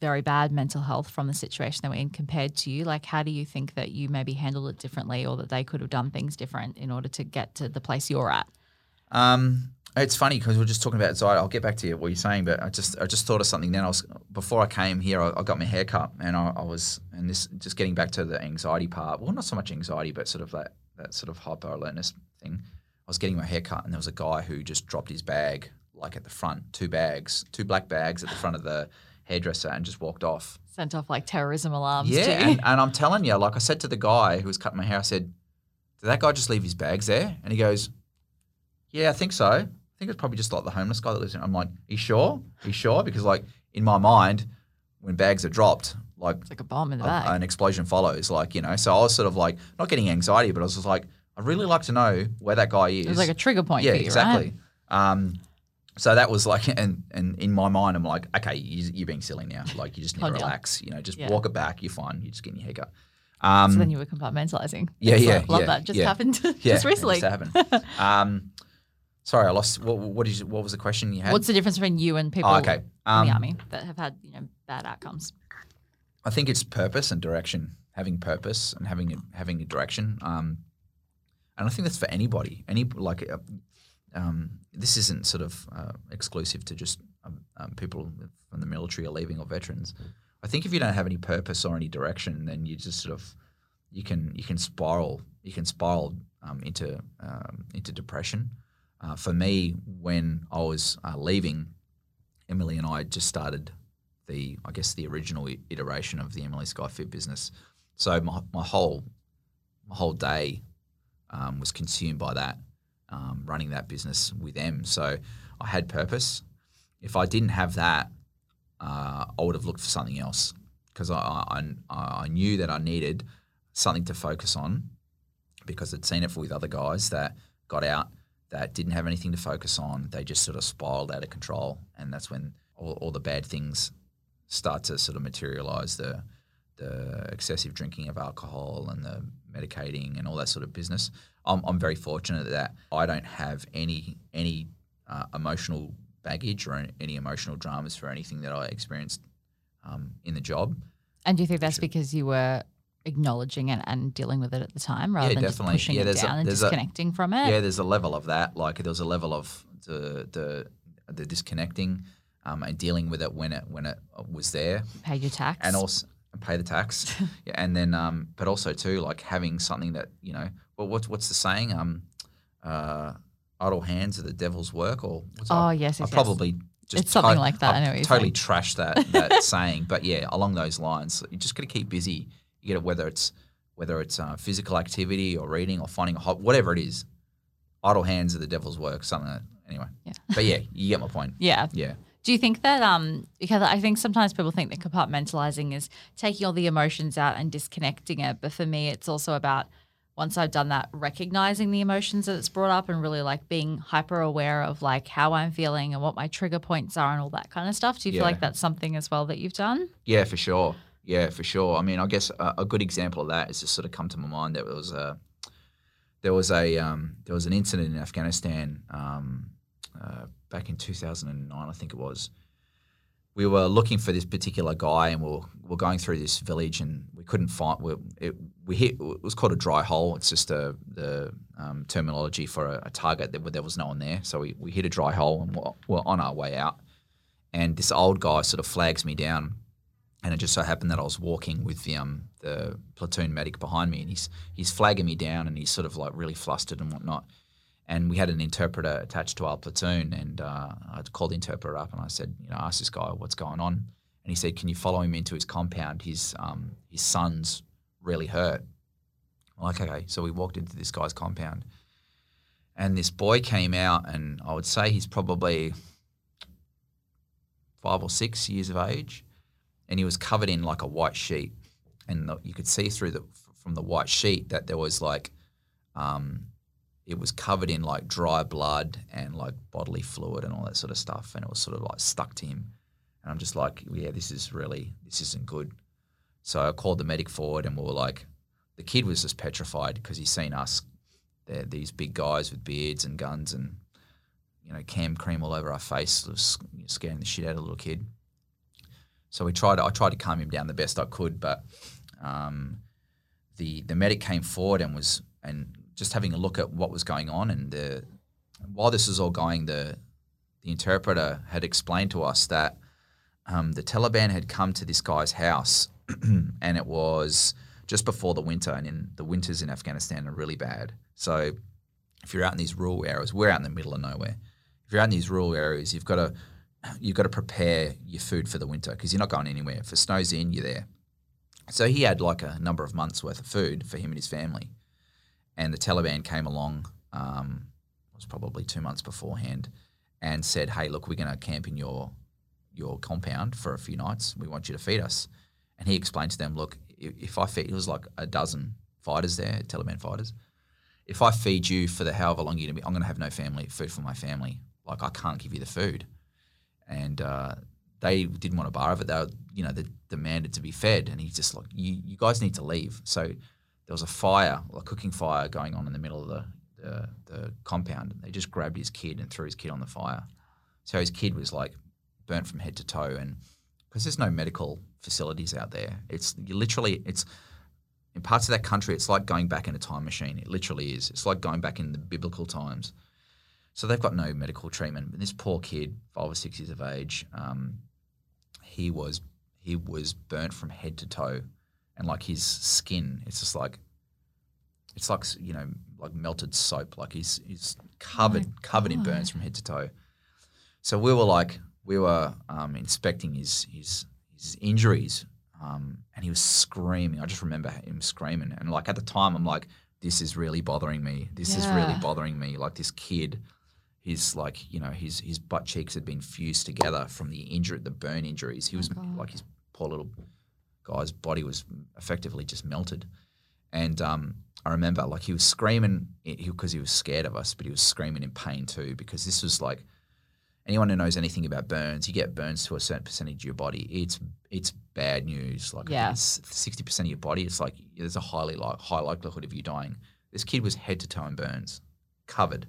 very bad mental health from the situation they were in compared to you? Like, how do you think that you maybe handled it differently or that they could have done things different in order to get to the place you're at? It's funny because we're just talking about anxiety. I'll get back to you what you're saying, but I just thought of something. Then before I came here, I got my hair cut, and I was just getting back to the anxiety part. Well, not so much anxiety, but sort of that sort of hyper alertness thing. I was getting my hair cut, and there was a guy who just dropped his bag like at the front, two black bags at the front of the hairdresser, and just walked off. Sent off like terrorism alarms. Yeah, and I'm telling you, like I said to the guy who was cutting my hair, I said, "Did that guy just leave his bags there?" And he goes, "Yeah, I think so. I think it's probably just like the homeless guy that lives in." I'm like, "You sure? You sure?" Because like in my mind, when bags are dropped, like it's like a bomb in the bag, an explosion follows. Like, you know, so I was sort of like not getting anxiety, but I was just like, I'd really like to know where that guy is. It was like a trigger point. Yeah, for you, exactly. Right? So that was like, and in my mind, I'm like, okay, you're being silly now. Like, you just need to relax. You know, just walk it back. You're fine. You're just getting your haircut. So then you were compartmentalizing. Yeah, yeah, like, love that. Just happened. Just recently. Just happened. Sorry, I lost. What was the question you had? What's the difference between you and people in the army that have had, you know, bad outcomes? I think it's purpose and direction. Having purpose and having a direction. And I think that's for anybody. This isn't sort of exclusive to just people from the military or leaving or veterans. I think if you don't have any purpose or any direction, then you just sort of you can spiral. You can spiral into depression. For me, when I was leaving, Emily and I just started the original iteration of the Emily Skye Fit business. So my whole day was consumed by that, running that business with Em. So I had purpose. If I didn't have that, I would have looked for something else because I knew that I needed something to focus on because I'd seen it with other guys that got out that didn't have anything to focus on. They just sort of spiraled out of control, and that's when all the bad things start to sort of materialise, the excessive drinking of alcohol and the medicating and all that sort of business. I'm very fortunate that I don't have any emotional baggage or any emotional dramas for anything that I experienced in the job. And do you think that's because you were acknowledging it and dealing with it at the time rather than just pushing it down and disconnecting from it? Yeah, there's a level of that. Like there was a level of the disconnecting and dealing with it when it was there. Pay your tax. And also pay the tax. Yeah, and then but also too like having something that, you know, well, what's the saying? Idle hands are the devil's work or what's that? Oh, yes. I probably just it's something like that. I know totally trashed that saying. But yeah, along those lines, you just got to keep busy. You know, whether it's physical activity or reading or finding a hobby, whatever it is, idle hands are the devil's work. Something like that. Anyway. Yeah. But yeah, you get my point. Yeah. Yeah. Do you think that because I think sometimes people think that compartmentalizing is taking all the emotions out and disconnecting it, but for me, it's also about once I've done that, recognizing the emotions that it's brought up and really like being hyper aware of like how I'm feeling and what my trigger points are and all that kind of stuff. Do you feel like that's something as well that you've done? Yeah, for sure. Yeah, for sure. I mean, I guess a good example of that is just sort of come to my mind that there was an incident in Afghanistan back in 2009, I think it was. We were looking for this particular guy, and we're going through this village, and we couldn't find. It was called a dry hole. It's just the terminology for a target that there was no one there. So we hit a dry hole, and we're on our way out. And this old guy sort of flags me down. And it just so happened that I was walking with the platoon medic behind me, and he's flagging me down, and he's sort of like really flustered and whatnot. And we had an interpreter attached to our platoon, and I called the interpreter up, and I said, you know, ask this guy what's going on. And he said, can you follow him into his compound? His son's really hurt. I'm like, okay. So we walked into this guy's compound, and this boy came out, and I would say he's probably 5 or 6 years of age. and he was covered in like a white sheet, and you could see through from the white sheet that there was like it was covered in like dry blood and like bodily fluid and all that sort of stuff, and it was sort of like stuck to him. And I'm just like, yeah, this isn't good. So I called the medic forward, and we were like, the kid was just petrified because he's seen us, these big guys with beards and guns and, you know, cam cream all over our face, scaring the shit out of a little kid. So I tried to calm him down the best I could, but the medic came forward and was just having a look at what was going on. And while this was all going, the interpreter had explained to us that the Taliban had come to this guy's house and it was just before the winter, and in the winters in Afghanistan are really bad. So if you're out in these rural areas, we're out in the middle of nowhere. If you're out in these rural areas, you've got to prepare your food for the winter because you're not going anywhere. If it snows in, you're there. So he had like a number of months worth of food for him and his family. And the Taliban came along, it was probably 2 months beforehand, and said, hey, look, we're going to camp in your compound for a few nights. We want you to feed us. And he explained to them, look, if I feed, it was like a dozen fighters there, Taliban fighters. If I feed you for the however long you're going to be, I'm going to have no family food for my family. Like, I can't give you the food. And they didn't want a bar of it. They were, you know, they demanded to be fed. And he's just like, you guys need to leave. So there was a fire, a cooking fire going on in the middle of the compound. And they just grabbed his kid and threw his kid on the fire. So his kid was like burnt from head to toe. And because there's no medical facilities out there, it's in parts of that country, it's like going back in a time machine. It literally is. It's like going back in the biblical times. So they've got no medical treatment. And this poor kid, 5 or 6 years of age, he was burnt from head to toe, and like his skin, it's just like, it's like, you know, like melted soap. Like he's covered in burns from head to toe. So we were like, inspecting his injuries, and he was screaming. I just remember him screaming. And like at the time, I'm like, this is really bothering me. Like this kid, he's like, you know, his butt cheeks had been fused together from the burn injuries. He was like, his poor little guy's body was effectively just melted. And I remember like he was screaming because he was scared of us, but he was screaming in pain too, because this was like, anyone who knows anything about burns, you get burns to a certain percentage of your body. It's bad news. Like, yeah, it's 60% of your body. It's like there's a high likelihood of you dying. This kid was head to toe in burns, covered.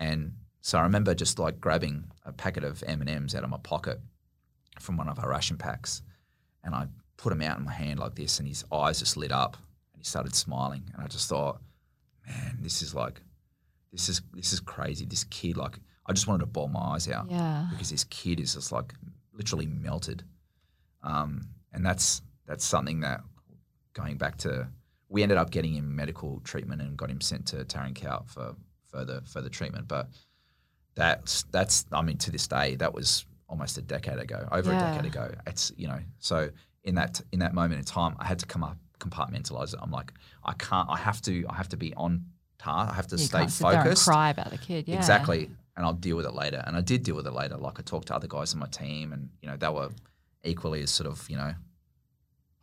And so I remember just like grabbing a packet of M&Ms out of my pocket from one of our ration packs, and I put him out in my hand like this, and his eyes just lit up and he started smiling. And I just thought, man, this is crazy. This kid, like, I just wanted to bawl my eyes out, because this kid is just like literally melted. And that's something that, going back to, we ended up getting him medical treatment and got him sent to Taringa for further treatment. But that's, I mean, to this day, that was almost a decade ago. It's, you know, so in that moment in time, I had to compartmentalize it. I'm like, I have to be on task. I have to stay focused. You can't sit there and cry about the kid. Yeah. Exactly. And I'll deal with it later. And I did deal with it later. Like, I talked to other guys on my team, and, you know, they were equally as sort of, you know,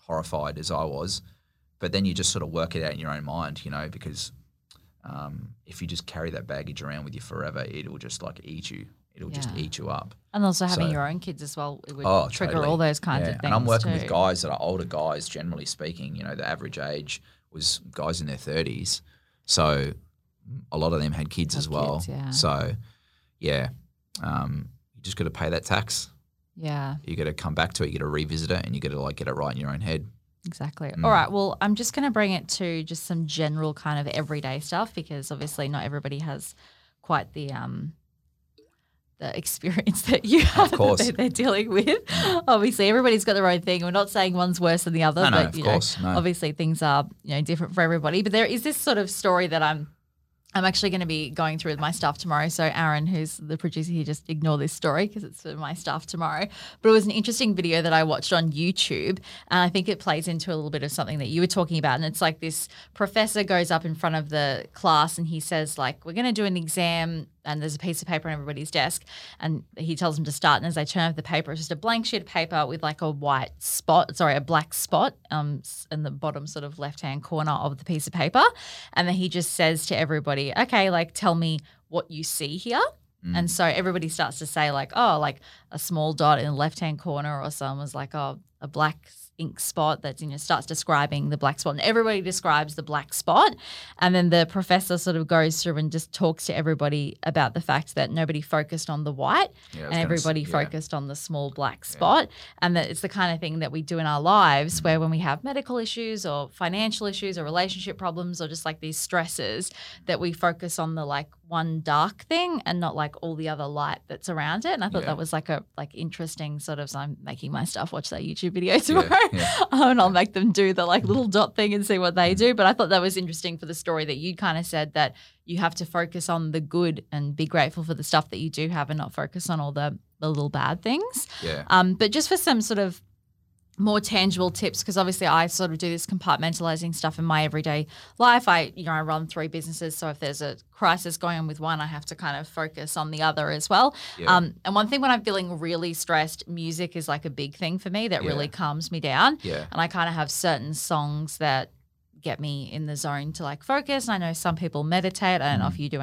horrified as I was. But then you just sort of work it out in your own mind, you know, because if you just carry that baggage around with you forever, it'll just like eat you. It'll just eat you up. And also having your own kids as well, it would trigger all those kinds of things. And I'm working with guys that are older guys, generally speaking. You know, the average age was guys in their 30s. So a lot of them had kids as well. So, yeah, you just got to pay that tax. Yeah. You got to come back to it. You got to revisit it, and you got to like get it right in your own head. Exactly. Mm. All right. Well, I'm just going to bring it to just some general kind of everyday stuff, because obviously not everybody has quite the experience that you have that they're dealing with. Obviously, everybody's got their own thing. We're not saying one's worse than the other, obviously things are, you know, different for everybody. But there is this sort of story that I'm actually going to be going through with my staff tomorrow. So Aaron, who's the producer here, just ignore this story because it's for my staff tomorrow. But it was an interesting video that I watched on YouTube, and I think it plays into a little bit of something that you were talking about. And it's like this professor goes up in front of the class and he says, like, we're going to do an exam and there's a piece of paper on everybody's desk, and he tells them to start. And as they turn over the paper, it's just a blank sheet of paper with like a black spot in the bottom sort of left-hand corner of the piece of paper. And then he just says to everybody, okay, like tell me what you see here. Mm. And so everybody starts to say like, oh, like a small dot in the left-hand corner, or someone's like, oh, a black ink spot that's, you know, starts describing the black spot, and everybody describes the black spot. And then the professor sort of goes through and just talks to everybody about the fact that nobody focused on the white and everybody focused on the small black spot. And that it's the kind of thing that we do in our lives where when we have medical issues or financial issues or relationship problems or just like these stresses, that we focus on the like one dark thing and not like all the other light that's around it. And I thought that was like a interesting sort of, so I'm making my staff watch that YouTube video tomorrow. And I'll make them do the like little dot thing and see what they do. But I thought that was interesting for the story that you kind of said that you have to focus on the good and be grateful for the stuff that you do have and not focus on all the little bad things. Yeah. But just for some sort of more tangible tips, because obviously I sort of do this compartmentalizing stuff in my everyday life. I run three businesses, so if there's a crisis going on with one, I have to kind of focus on the other as well. Yeah. And one thing when I'm feeling really stressed, music is like a big thing for me that really calms me down. Yeah. And I kind of have certain songs that get me in the zone to like focus. And I know some people meditate. I don't know if you do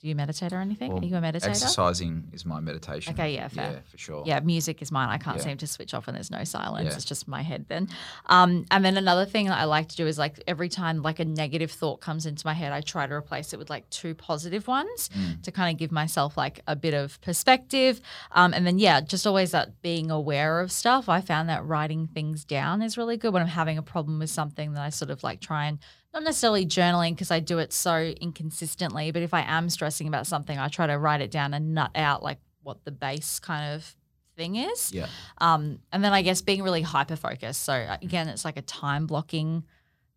do you meditate or anything? Well, are you a meditator? Exercising is my meditation. Okay, yeah, fair. Yeah, for sure. Yeah, music is mine. I can't seem to switch off when there's no silence. Yeah. It's just my head then. And then another thing that I like to do is like every time like a negative thought comes into my head, I try to replace it with like two positive ones to kind of give myself like a bit of perspective. And then, just always that being aware of stuff. I found that writing things down is really good when I'm having a problem with something that I sort of like try and not necessarily journaling because I do it so inconsistently, but if I am stressing about something, I try to write it down and nut out like what the base kind of thing is. Yeah. And then I guess being really hyper-focused. So again, it's like a time blocking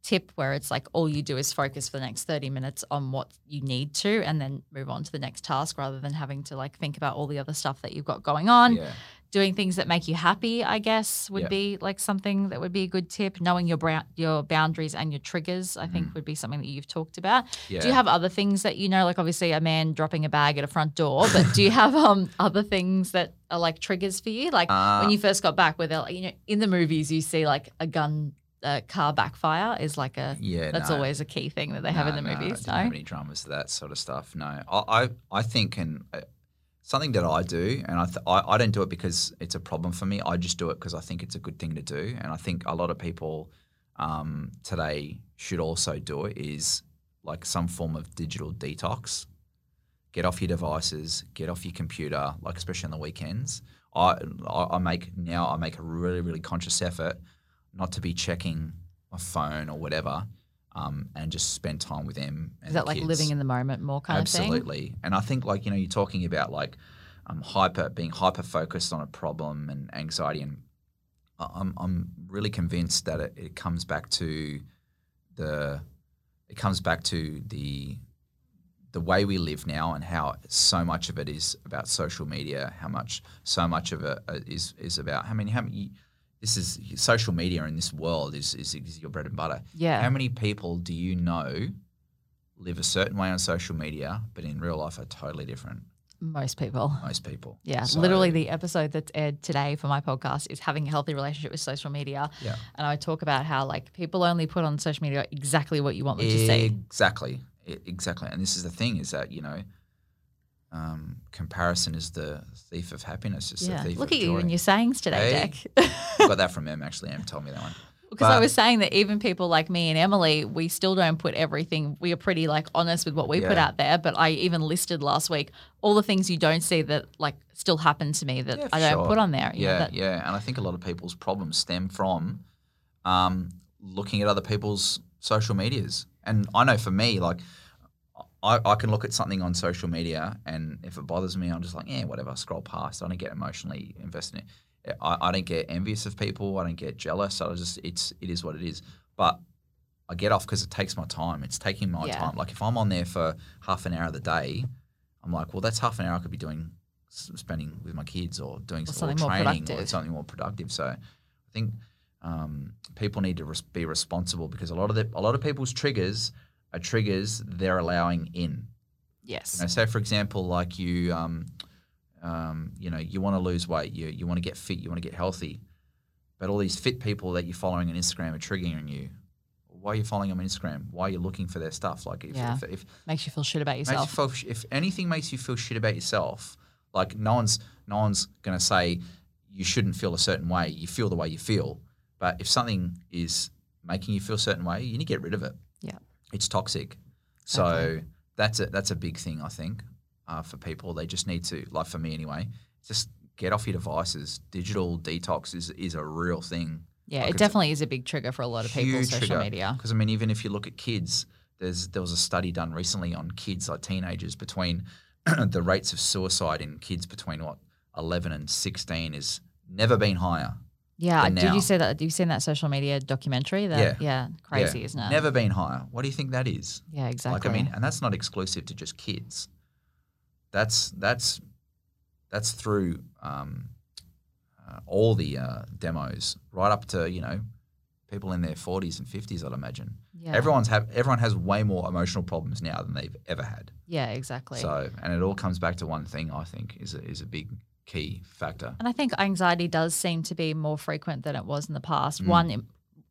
tip where it's like all you do is focus for the next 30 minutes on what you need to and then move on to the next task rather than having to like think about all the other stuff that you've got going on. Yeah. Doing things that make you happy, I guess, would be like something that would be a good tip. Knowing your boundaries and your triggers, I think, would be something that you've talked about. Yeah. Do you have other things that you know, like obviously a man dropping a bag at a front door, but do you have other things that are like triggers for you? Like when you first got back, where they're like, you know, in the movies you see like a car backfire is like always a key thing that they have in the movies. I don't have any dramas to that sort of stuff. No, I think and. Something that I do, and I don't do it because it's a problem for me. I just do it because I think it's a good thing to do, and I think a lot of people today should also do it, is like some form of digital detox. Get off your devices, get off your computer, like especially on the weekends. I make a really, really conscious effort not to be checking my phone or whatever. And just spend time with them. And is that like kids. Living in the moment more kind of thing? Absolutely. And I think like, you know, you're talking about like being hyper-focused on a problem and anxiety. And I'm really convinced that it comes back to the way we live now and how so much of it is about social media, how much of it is about, I mean, this is social media in this world is your bread and butter. Yeah. How many people do you know live a certain way on social media, but in real life are totally different? Most people. Yeah. So, literally the episode that's aired today for my podcast is having a healthy relationship with social media. Yeah. And I talk about how like people only put on social media exactly what you want them to see. Exactly. And this is the thing is that, you know, comparison is the thief of happiness. It's the thief of joy. Look at you and your sayings today, Jack. I got that from Em, actually. Em told me that one. Because I was saying that even people like me and Emily, we still don't put everything. We are pretty like honest with what we put out there. But I even listed last week all the things you don't see that like still happen to me that I don't put on there. And I think a lot of people's problems stem from looking at other people's social medias. And I know for me, like – I can look at something on social media and if it bothers me, I'm just like, yeah, whatever, I scroll past. I don't get emotionally invested in it. I don't get envious of people. I don't get jealous. I just, it is what it is. But I get off because it takes my time. It's taking my time. Like if I'm on there for half an hour of the day, I'm like, well, that's half an hour I could be spending with my kids or doing something more training or something more productive. So I think people need to be responsible because a lot of people's triggers are triggers they're allowing in. Yes. You know, so, for example, like you, you know, you want to lose weight, you want to get fit, you want to get healthy, but all these fit people that you're following on Instagram are triggering you. Why are you following them on Instagram? Why are you looking for their stuff? Like, if makes you feel shit about yourself. If anything makes you feel shit about yourself, like no one's gonna say you shouldn't feel a certain way. You feel the way you feel, but if something is making you feel a certain way, you need to get rid of it. Yeah, it's toxic. So that's a big thing, I think, for people. They just need to, like for me anyway, just get off your devices. Digital detox is a real thing. Yeah, like it definitely is a big trigger for a lot of people, social media. Because, I mean, even if you look at kids, there was a study done recently on kids, like teenagers, between the rates of suicide in kids between, 11 and 16 has never been higher. Yeah, did you see that? You've seen that social media documentary? Yeah, crazy, isn't it? Never been higher. What do you think that is? Yeah, exactly. Like, I mean, and that's not exclusive to just kids. That's through all the demos, right up to, you know, people in their 40s and 50s, I'd imagine. Yeah. Everyone has way more emotional problems now than they've ever had. Yeah, exactly. So, and it all comes back to one thing, I think, is a big key factor. And I think anxiety does seem to be more frequent than it was in the past. Mm. One,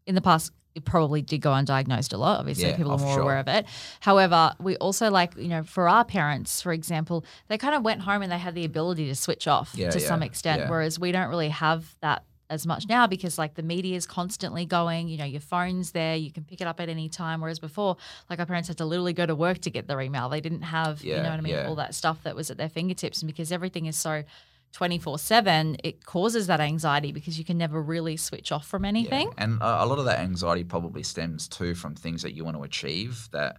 in the past, it probably did go undiagnosed a lot. Obviously, people are more aware of it. However, we also, like, you know, for our parents, for example, they kind of went home and they had the ability to switch off to some extent, whereas we don't really have that as much now because, like, the media is constantly going, you know, your phone's there, you can pick it up at any time, whereas before, like, our parents had to literally go to work to get their email. They didn't have, you know what I mean, all that stuff that was at their fingertips. And because everything is so 24/7, it causes that anxiety because you can never really switch off from anything. Yeah. And a lot of that anxiety probably stems too from things that you want to achieve that,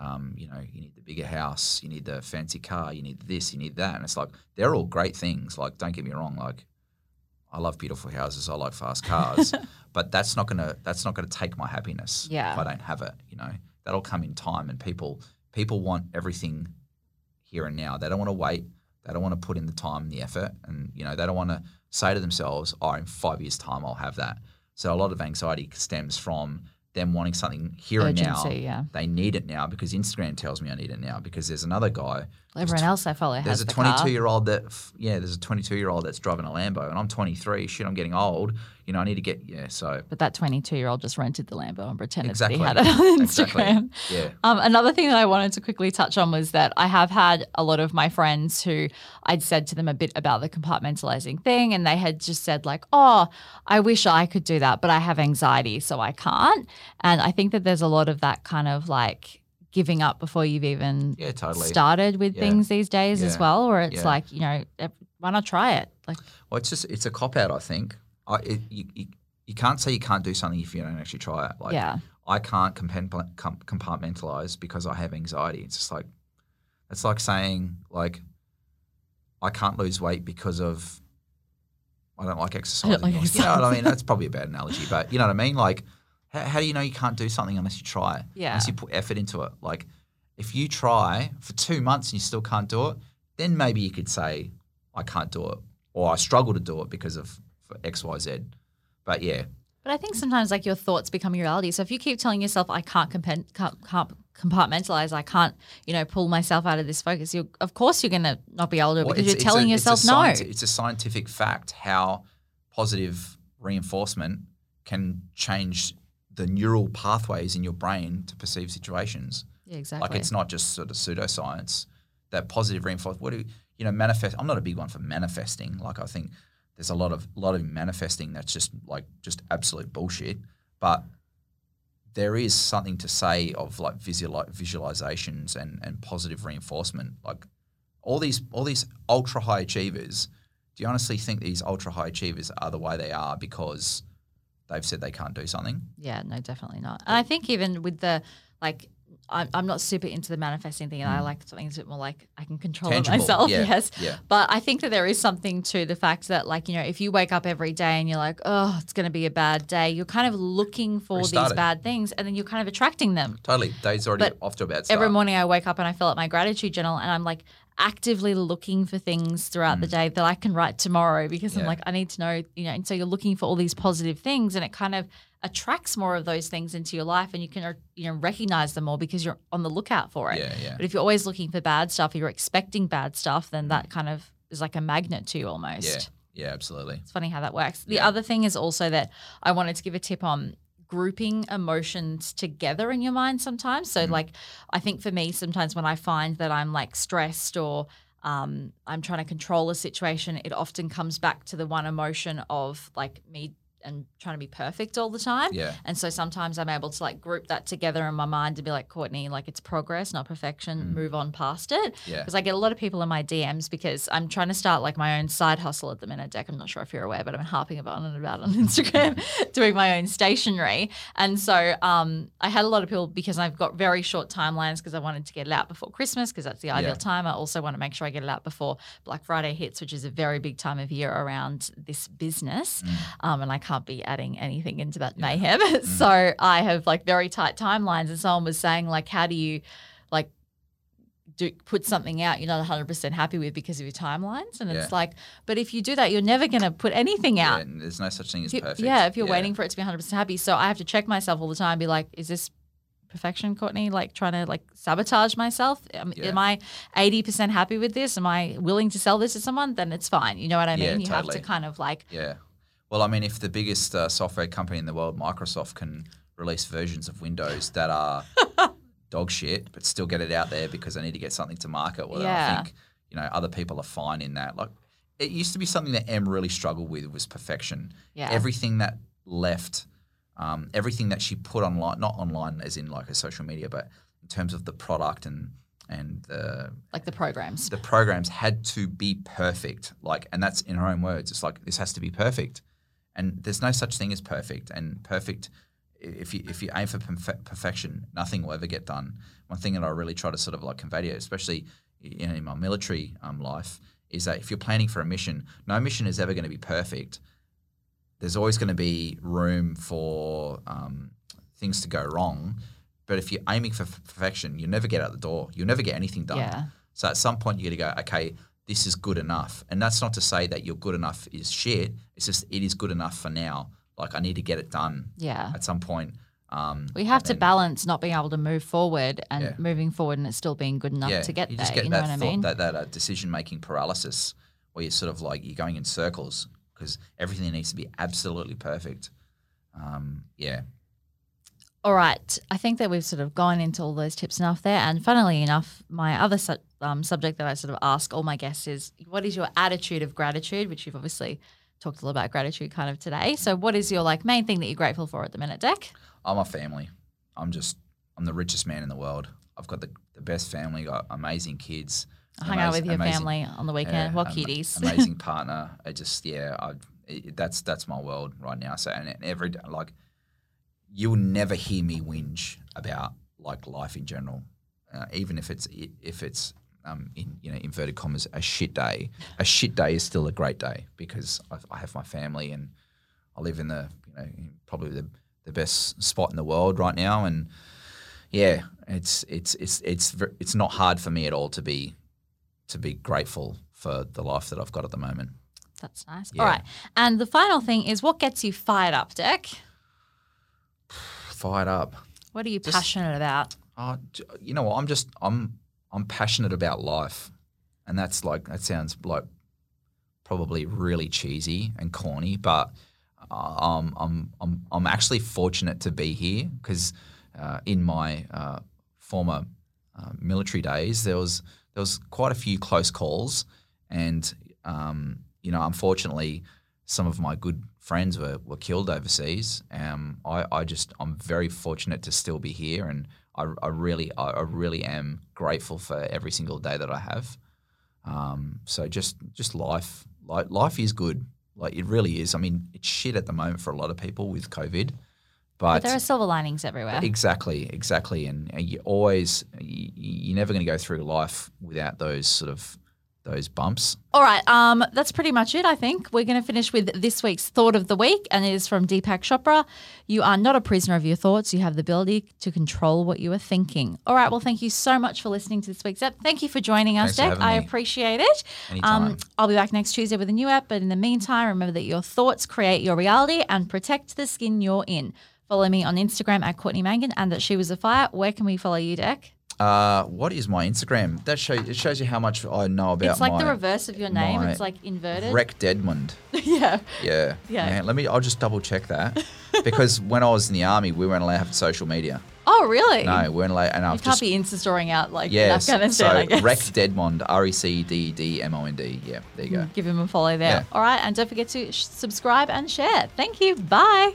you know, you need the bigger house, you need the fancy car, you need this, you need that. And it's like, they're all great things. Like, don't get me wrong. Like, I love beautiful houses. I like fast cars, but that's not going to take my happiness if I don't have it. You know, that'll come in time, and people want everything here and now. They don't want to wait. They don't want to put in the time and the effort, and, you know, they don't want to say to themselves, oh, in 5 years' time I'll have that. So a lot of anxiety stems from them wanting something here and now. They need it now because Instagram tells me I need it now because there's another guy. Everyone else I follow has the car. There's a 22-year-old that's driving a Lambo, and I'm 23. Shit, I'm getting old. You know, I need to get so. But that 22-year-old just rented the Lambo and pretended that he had it on Instagram. Exactly. Yeah. Another thing that I wanted to quickly touch on was that I have had a lot of my friends who I'd said to them a bit about the compartmentalizing thing, and they had just said, like, oh, I wish I could do that, but I have anxiety, so I can't. And I think that there's a lot of that kind of, like, giving up before you've even started with things these days as well, where it's like, you know, why not try it? Like, well, it's a cop-out, I think. You can't say you can't do something if you don't actually try it. Like, I can't compartmentalize because I have anxiety. It's just like, it's like saying, like, I can't lose weight because of I don't like exercising. You know what I mean? That's probably a bad analogy, but you know what I mean? Like, how do you know you can't do something unless you try it? Yeah. Unless you put effort into it. Like, if you try for 2 months and you still can't do it, then maybe you could say, I can't do it, or I struggle to do it because of X, Y, Z. But yeah. But I think sometimes, like, your thoughts become your reality. So if you keep telling yourself, I can't compartmentalize, I can't, you know, pull myself out of this focus, of course you're going to not be able to because you're telling yourself no. It's a scientific fact how positive reinforcement can change the neural pathways in your brain to perceive situations. Yeah, exactly. Like, it's not just sort of pseudoscience. That positive reinforcement, manifest. I'm not a big one for manifesting. Like, I think there's a lot of manifesting that's just absolute bullshit. But there is something to say of, like, visualizations and positive reinforcement. Like, all these ultra high achievers, do you honestly think these ultra high achievers are the way they are because they've said they can't do something? Yeah, no, definitely not. And I think even with the, like, I'm not super into the manifesting thing, and I like something that's a bit more like I can control it myself. Yeah, yes. Yeah. But I think that there is something to the fact that, like, you know, if you wake up every day and you're like, oh, it's going to be a bad day, you're kind of looking for these bad things, and then you're kind of attracting them. Totally. Day's already off to a bad start. Every morning I wake up and I fill up my gratitude journal, and I'm like, actively looking for things throughout the day that I can write tomorrow because I'm like, I need to know, you know, and so you're looking for all these positive things and it kind of attracts more of those things into your life and you can, you know, recognize them more because you're on the lookout for it. But if you're always looking for bad stuff, you're expecting bad stuff, then that kind of is like a magnet to you almost. Yeah, absolutely. It's funny how that works. The other thing is also that I wanted to give a tip on grouping emotions together in your mind sometimes. So like, I think for me sometimes when I find that I'm like stressed or I'm trying to control a situation, it often comes back to the one emotion of like me and trying to be perfect all the time. And so sometimes I'm able to like group that together in my mind to be like, Courtney, like it's progress, not perfection, move on past it. Because I get a lot of people in my DMs because I'm trying to start like my own side hustle at the minute, Dec. I'm not sure if you're aware, but I've been harping about it on Instagram doing my own stationery. And so I had a lot of people because I've got very short timelines because I wanted to get it out before Christmas because that's the ideal time. I also want to make sure I get it out before Black Friday hits, which is a very big time of year around this business. And I can't be adding anything into that mayhem. So I have like very tight timelines and someone was saying like, how do you like put something out you're not 100% happy with because of your timelines? And it's like, but if you do that, you're never going to put anything out. And there's no such thing as perfect. If you're waiting for it to be 100% happy. So I have to check myself all the time and be like, is this perfection, Courtney, like trying to like sabotage myself? Am I 80% happy with this? Am I willing to sell this to someone? Then it's fine. You know what I mean? You have to kind of like, Well, I mean, if the biggest software company in the world, Microsoft, can release versions of Windows that are dog shit but still get it out there because they need to get something to market, well, then I think, you know, other people are fine in that. Like, it used to be something that Em really struggled with was perfection. Everything that left, everything that she put online, not online as in like a social media, but in terms of the product and the like the programs had to be perfect. Like, and that's in her own words. It's like, this has to be perfect. And there's no such thing as perfect. And perfect, if you aim for perfection, nothing will ever get done. One thing that I really try to sort of like convey to you, especially in my military life, is that if you're planning for a mission, no mission is ever going to be perfect. There's always going to be room for things to go wrong. But if you're aiming for perfection, you'll never get out the door. You'll never get anything done. So at some point you got to go, okay, this is good enough. And that's not to say that your good enough is shit. It's just it is good enough for now. Like I need to get it done at some point. We have to balance not being able to move forward and moving forward and it's still being good enough to get there. You just get that thought, that decision-making paralysis where you're sort of like you're going in circles because everything needs to be absolutely perfect. All right. I think that we've sort of gone into all those tips enough there. And funnily enough, my other subject that I sort of ask all my guests is, what is your attitude of gratitude? Which you've obviously talked a lot about gratitude kind of today. So what is your like main thing that you're grateful for at the minute, Dec? I'm a family. I'm the richest man in the world. I've got the best family, got amazing kids. I hung out with your family on the weekend. What cuties. Amazing partner. I just, that's my world right now. So, and every day, like, you'll never hear me whinge about like life in general, even if it's in inverted commas a shit day. A shit day is still a great day because I have my family and I live in probably the best spot in the world right now. And it's not hard for me at all to be grateful for the life that I've got at the moment. That's nice. Yeah. All right, and the final thing is what gets you fired up, Dec? Fired up. What are you passionate about? You know what? I'm passionate about life, and that's like that sounds like probably really cheesy and corny, but I'm actually fortunate to be here because in my former military days there was quite a few close calls, and unfortunately some of my good friends were killed overseas. I'm very fortunate to still be here, and I really am grateful for every single day that I have. So just life. Life is good. Like it really is. I mean, it's shit at the moment for a lot of people with COVID, but there are silver linings everywhere. Exactly. And you're never going to go through life without those sort of those bumps. All right, that's pretty much it, I think. We're going to finish with this week's Thought of the Week, and it is from Deepak Chopra. You are not a prisoner of your thoughts. You have the ability to control what you are thinking. All right, well, thank you so much for listening to this week's app. Thank you for joining us, Dec. I appreciate it. Anytime. I'll be back next Tuesday with a new app, but in the meantime, remember that your thoughts create your reality and protect the skin you're in. Follow me on Instagram at Courtney Mangan and That She Was a Fire. Where can we follow you, Dec? What is my Instagram? It shows you how much I know about my... It's like the reverse of your name. It's like inverted. Rec Dedmond. Yeah. Man, I'll just double check that because when I was in the army, we weren't allowed to have social media. Oh, really? No, we weren't allowed. And you can't be Insta-storing out like Afghanistan, I guess. Rec Dedmond, R-E-C-D-D-M-O-N-D. Yeah, there you go. Give him a follow there. Yeah. All right, and don't forget to subscribe and share. Thank you. Bye.